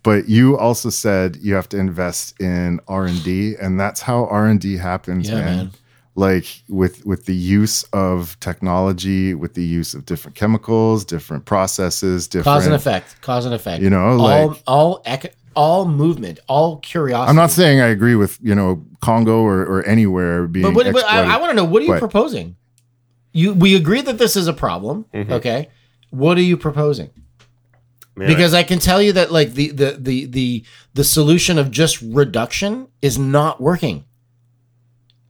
but you also said you have to invest in R and D, and that's how R and D happens, yeah, man. man. Like with with the use of technology, with the use of different chemicals, different processes, different cause and effect, cause and effect. You know, all, like all ec- all movement, all curiosity. I'm not saying I agree with, you know, Congo or, or anywhere being. But, what, but I, I want to know, what are you but, proposing? You We agree that this is a problem. Mm-hmm. Okay. What are you proposing? Man, because I, I can tell you that like the, the, the, the, the solution of just reduction is not working.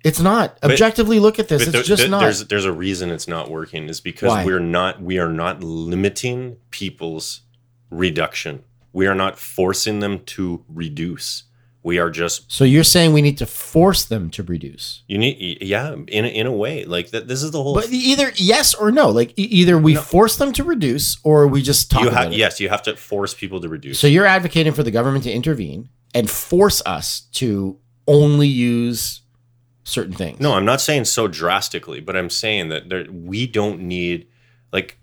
It's not. Objectively but, look at this. It's there, just there, not. There's, there's a reason it's not working is because Why? we're not, we are not limiting people's reduction. We are not forcing them to reduce. We are just. So you're saying we need to force them to reduce. You need, yeah, in a, in a way, like that. This is the whole. But either yes or no, like either we no. force them to reduce or we just talk you about ha- it. Yes, you have to force people to reduce. So you're advocating for the government to intervene and force us to only use certain things. No, I'm not saying so drastically, but I'm saying that there, we don't need like.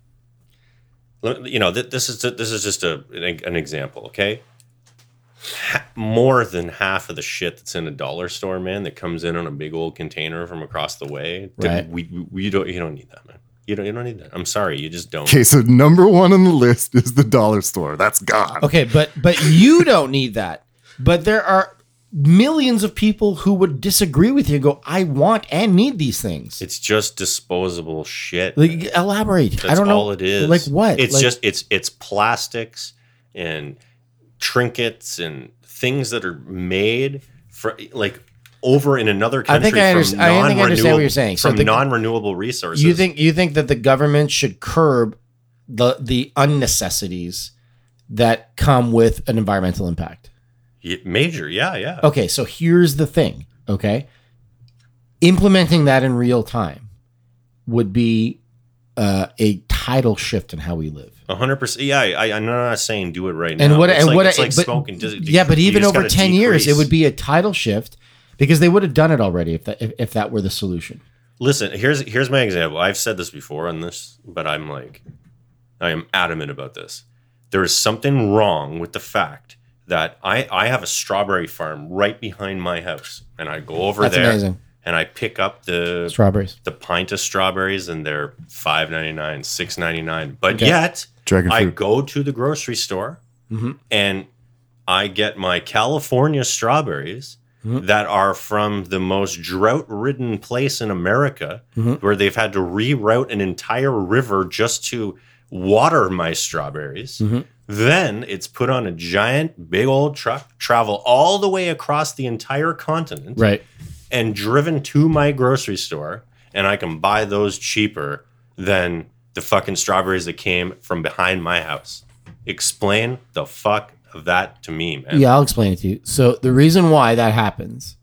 You know, this is this is just a an example, okay? More than half of the shit that's in a dollar store, man, that comes in on a big old container from across the way, right. we, we we don't you don't need that, man. You don't you don't need that. I'm sorry, you just don't. Okay, so number one on the list is the dollar store. That's gone. Okay, but but you don't need that. But there are millions of people who would disagree with you and go, I want and need these things. It's just disposable shit. Like, elaborate. That's I don't know. All it is. Like what? It's like, just it's it's plastics and trinkets and things that are made for like over in another country. I think I, from I, think I understand what you're saying. So from the, non-renewable resources. You think you think that the government should curb the the unnecessities that come with an environmental impact? Major, yeah, yeah. Okay, so here's the thing, okay? Implementing that in real time would be uh, a tidal shift in how we live. one hundred percent Yeah, I, I'm not saying do it right now. And what, it's and like, what, it's like but, smoking. Yeah, but even over ten decrease. years, it would be a tidal shift because they would have done it already if that if, if that were the solution. Listen, here's here's my example. I've said this before on this, but I'm like, I am adamant about this. There is something wrong with the fact that I, I have a strawberry farm right behind my house, and I go over That's there amazing. and I pick up the strawberries, the pint of strawberries, and they're five ninety-nine, six ninety-nine But okay. yet, Dragon I fruit. go to the grocery store mm-hmm. and I get my California strawberries mm-hmm. that are from the most drought-ridden place in America, mm-hmm. where they've had to reroute an entire river just to water my strawberries. Mm-hmm. Then it's put on a giant, big old truck, travel all the way across the entire continent, right, and driven to my grocery store, and I can buy those cheaper than the fucking strawberries that came from behind my house. Explain the fuck of that to me, man. Yeah, I'll explain it to you. So the reason why that happens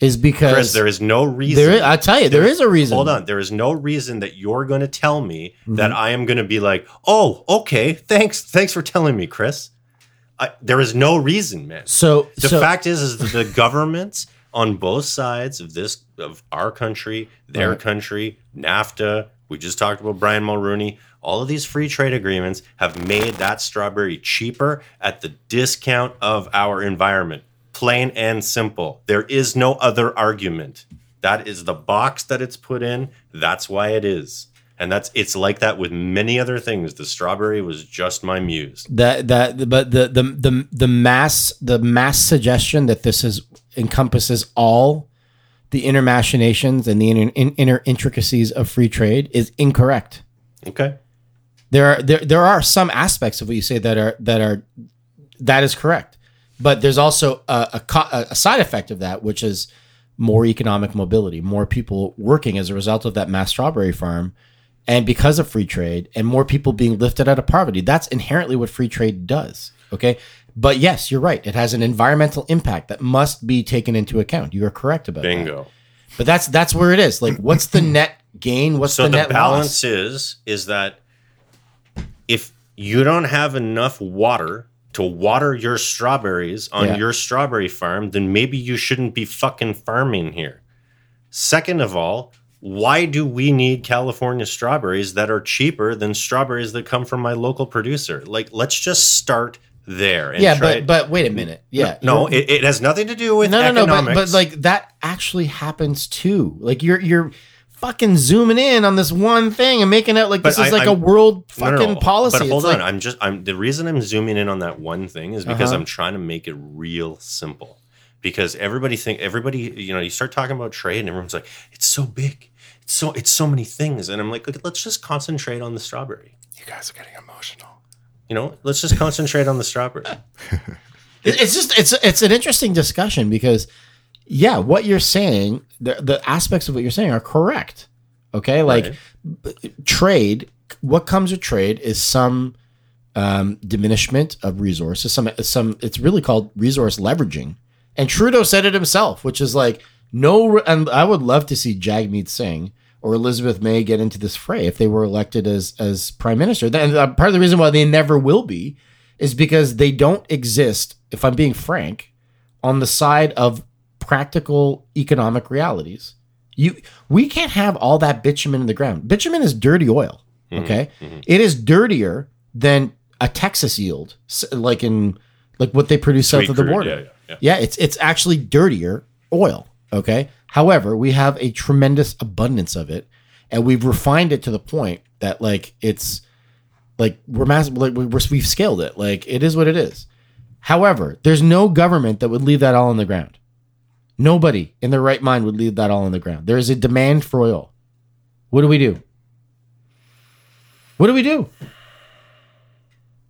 is because... Chris, there is no reason... There is, I tell you, there, there is a reason. Hold on. There is no reason that you're going to tell me mm-hmm. that I am going to be like, oh, okay, thanks. Thanks for telling me, Chris. I, there is no reason, man. So The so, fact is, is that the governments on both sides of this, of our country, their right. country, NAFTA... We just talked about Brian Mulroney. All of these free trade agreements have made that strawberry cheaper at the discount of our environment. Plain and simple. There is no other argument. That is the box that it's put in. That's why it is. And that's it's like that with many other things. The strawberry was just my muse. That that but the the the the mass the mass suggestion that this is encompasses all the inner machinations and the inner, inner intricacies of free trade is incorrect. Okay. There are there there are some aspects of what you say that are that are that is correct, but there's also a, a, a side effect of that, which is more economic mobility, more people working as a result of that mass strawberry farm, and because of free trade, and more people being lifted out of poverty. That's inherently what free trade does. Okay. But yes, you're right. It has an environmental impact that must be taken into account. You are correct about Bingo. that. Bingo. But that's that's where it is. Like, what's the net gain? What's so the, the net loss? So the balance is is that if you don't have enough water to water your strawberries on yeah. your strawberry farm, then maybe you shouldn't be fucking farming here. Second of all, why do we need California strawberries that are cheaper than strawberries that come from my local producer? Like, let's just start there. And yeah, but, but wait a minute. Yeah. No, it, it has nothing to do with no, economics. No, no, but, but like that actually happens too. Like you're you're fucking zooming in on this one thing and making it like but this I, is like I'm, a world fucking no, no, no. policy. But hold it's on. Like, I'm just I'm the reason I'm zooming in on that one thing is because uh-huh. I'm trying to make it real simple. Because everybody think everybody, you know, you start talking about trade and everyone's like, it's so big. It's so it's so many things. And I'm like, look, let's just concentrate on the strawberry. You guys are getting emotional. You know, let's just concentrate on the strawberry. It's just it's it's an interesting discussion because, yeah, what you're saying, the, the aspects of what you're saying are correct. Okay, like right. trade. What comes with trade is some um, diminishment of resources. Some some it's really called resource leveraging. And Trudeau said it himself, which is like no. And I would love to see Jagmeet Singh or Elizabeth May get into this fray if they were elected as as prime minister. And part of the reason why they never will be is because they don't exist, if I'm being frank, on the side of practical economic realities. You, we can't have all that bitumen in the ground. Bitumen is dirty oil, okay? Mm-hmm, mm-hmm. It is dirtier than a Texas yield, like in like what they produce Sweet south of crude, the border. Yeah, yeah, yeah. yeah, it's it's actually dirtier oil, okay? However, we have a tremendous abundance of it, and we've refined it to the point that, like, it's like we're massive, like we're, we've scaled it. Like, it is what it is. However, there's no government that would leave that all on the ground. Nobody in their right mind would leave that all on the ground. There is a demand for oil. What do we do? What do we do?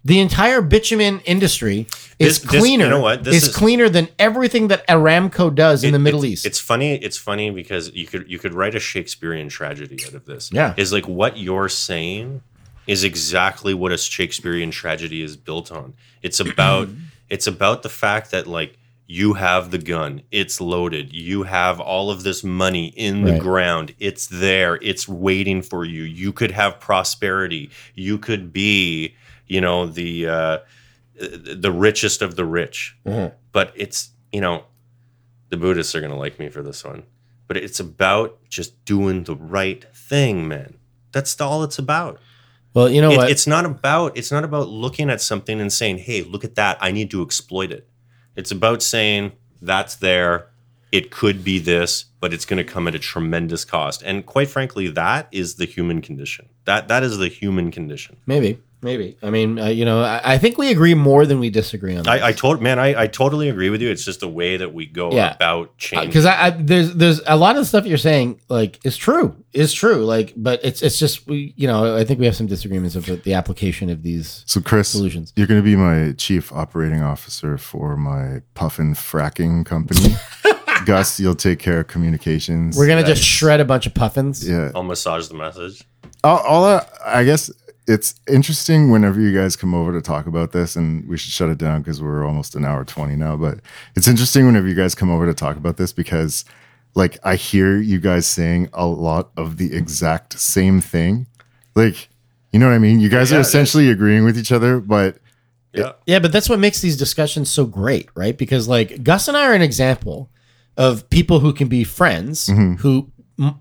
The entire bitumen industry is this, cleaner. This, you know what? This is, is cleaner than everything that Aramco does in it, the Middle it, East. It's funny. It's funny because you could you could write a Shakespearean tragedy out of this. Yeah, is like what you're saying is exactly what a Shakespearean tragedy is built on. It's about it's about the fact that like you have the gun, it's loaded. You have all of this money in the right. ground. It's there. It's waiting for you. You could have prosperity. You could be. You know, the uh, the richest of the rich. Mm-hmm. But it's, you know, the Buddhists are going to like me for this one. But it's about just doing the right thing, man. That's all it's about. Well, you know it, what? It's not about it's not about looking at something and saying, hey, look at that. I need to exploit it. It's about saying that's there. It could be this, but it's going to come at a tremendous cost. And quite frankly, that is the human condition. That That is the human condition. Maybe. Maybe. I mean, uh, you know, I, I think we agree more than we disagree on that. I, I told man, I, I totally agree with you. It's just the way that we go yeah. about change. Because I, I, there's there's a lot of the stuff you're saying, like, is true, is true. Like, but it's it's just we, you know, I think we have some disagreements about the application of these. So, Chris, solutions. You're going to be my chief operating officer for my puffin fracking company. Gus, you'll take care of communications. We're gonna nice. just shred a bunch of puffins. Yeah, I'll massage the message. All, all I, I guess. It's interesting whenever you guys come over to talk about this, and we should shut it down because we're almost an hour twenty now, but it's interesting whenever you guys come over to talk about this because, like, I hear you guys saying a lot of the exact same thing. Like, you know what I mean? You guys yeah, are essentially agreeing with each other, but... Yeah. It, yeah, but that's what makes these discussions so great, right? Because, like, Gus and I are an example of people who can be friends, mm-hmm. who,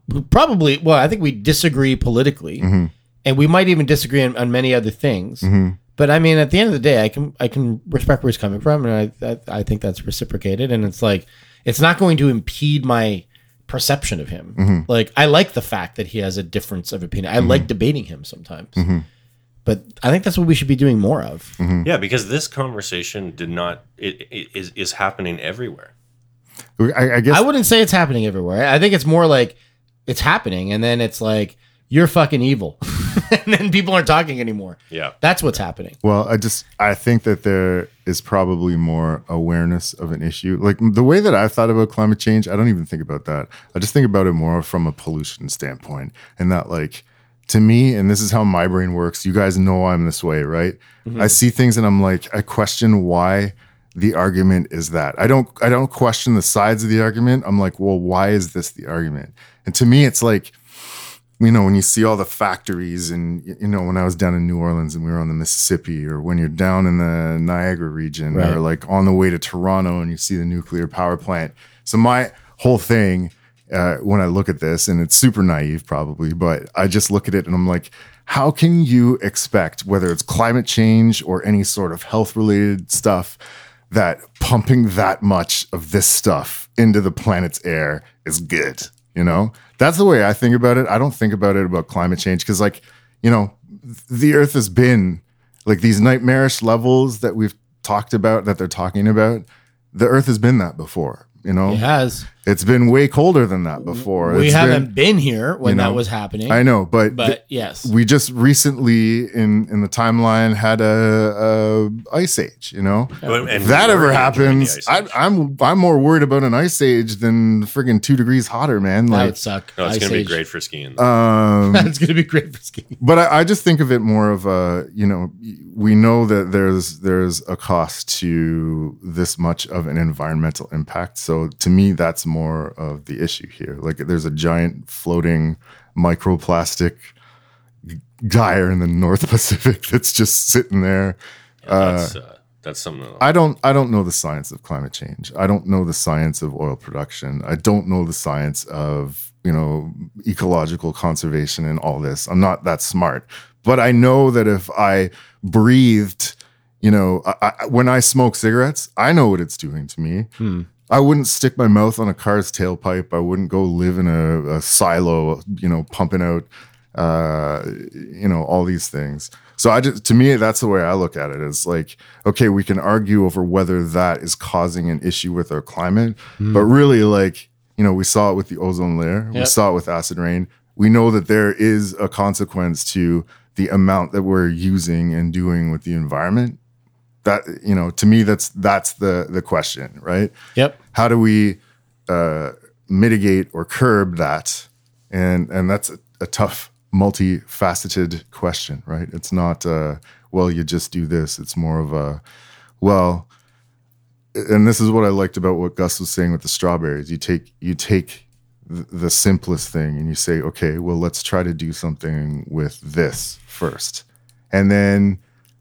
who probably... Well, I think we disagree politically, mm-hmm. and we might even disagree on, on many other things. Mm-hmm. But I mean, at the end of the day, I can I can respect where he's coming from, and I, I I think that's reciprocated. And it's like, it's not going to impede my perception of him. Mm-hmm. Like, I like the fact that he has a difference of opinion. I mm-hmm. like debating him sometimes. Mm-hmm. But I think that's what we should be doing more of. Mm-hmm. Yeah, because this conversation did not it, it is is happening everywhere. I, I guess I wouldn't say it's happening everywhere. I think it's more like it's happening, and then it's like, you're fucking evil. And then people aren't talking anymore. Yeah. That's what's happening. Well, I just, I think that there is probably more awareness of an issue. Like, the way that I thought about climate change, I don't even think about that. I just think about it more from a pollution standpoint. And that, like, to me, and this is how my brain works, you guys know I'm this way, right? Mm-hmm. I see things and I'm like, I question why the argument is that. I don't, I don't question the sides of the argument. I'm like, well, why is this the argument? And to me, it's like, you know, when you see all the factories, and, you know, when I was down in New Orleans and we were on the Mississippi, or when you're down in the Niagara region, right. or like on the way to Toronto and you see the nuclear power plant. So my whole thing, uh, when I look at this, and it's super naive probably, but I just look at it and I'm like, how can you expect, whether it's climate change or any sort of health related stuff, that pumping that much of this stuff into the planet's air is good? You know, that's the way I think about it. I don't think about it about climate change because, like, you know, the Earth has been like these nightmarish levels that we've talked about, that they're talking about. The Earth has been that before, you know, it has. It's been way colder than that before. We it's haven't been, been here when you know, that was happening. I know. But, but th- yes, we just recently in, in the timeline had a, a ice age, you know, and if that ever happens, I, I'm I'm more worried about an ice age than friggin' two degrees hotter, man. Like, that would suck. No, it's going to be great for skiing. Um, it's going to be great for skiing. But I, I just think of it more of a, you know, we know that there's there's a cost to this much of an environmental impact. So to me, that's more of the issue here. Like, there's a giant floating microplastic gyre in the North Pacific that's just sitting there. Yeah, uh, that's, uh, that's something. That I don't. I don't know the science of climate change. I don't know the science of oil production. I don't know the science of, you know, ecological conservation and all this. I'm not that smart, but I know that if I breathed, you know, I, I, when I smoke cigarettes, I know what it's doing to me. Hmm. I wouldn't stick my mouth on a car's tailpipe. I wouldn't go live in a, a silo, you know, pumping out, uh, you know, all these things. So I just, to me, that's the way I look at it. It's like, okay, we can argue over whether that is causing an issue with our climate, mm. but really, like, you know, we saw it with the ozone layer. Yep. We saw it with acid rain. We know that there is a consequence to the amount that we're using and doing with the environment. That, you know, to me, that's that's the the question, right? Yep. How do we uh, mitigate or curb that? And and that's a, a tough, multifaceted question, right? It's not, uh, well, you just do this. It's more of a, well, and this is what I liked about what Gus was saying with the strawberries. You take you take the simplest thing and you say, okay, well, let's try to do something with this first, and then.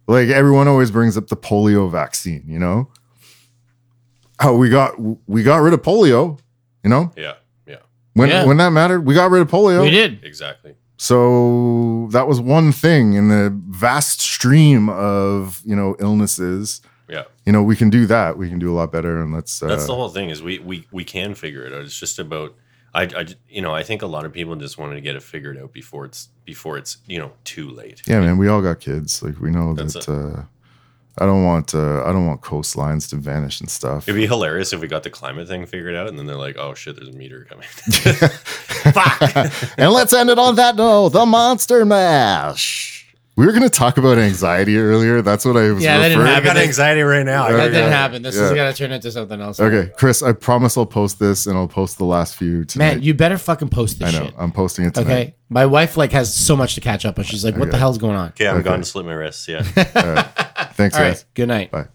Like, everyone always brings up the polio vaccine, you know? How we got we got rid of polio, you know? Yeah, yeah. When yeah. when that mattered, we got rid of polio. We did. Exactly. So that was one thing in the vast stream of, you know, illnesses. Yeah. You know, we can do that. We can do a lot better, and let's... Uh, That's the whole thing, is we, we, we can figure it out. It's just about... I, I, you know, I think a lot of people just wanted to get it figured out before it's before it's you know too late. Yeah, man, we all got kids. Like we know That's that. Uh, I don't want uh, I don't want coastlines to vanish and stuff. It'd be hilarious if we got the climate thing figured out, and then they're like, "Oh shit, there's a meteor coming." Fuck. And let's end it on that note. The Monster Mash. We were going to talk about anxiety earlier. That's what I was yeah, referring to. Yeah, that didn't happen. I got anxiety right now. That didn't happen. This yeah. is going to turn into something else. Okay, Chris, I promise I'll post this, and I'll post the last few tonight. Man, you better fucking post this shit. I know. Shit. I'm posting it tonight. Okay. My wife like has so much to catch up on. She's like, what okay. the hell's going on? Okay, I'm okay. going to slip my wrists. Yeah. All right. Thanks, All guys. Right. Good night. Bye.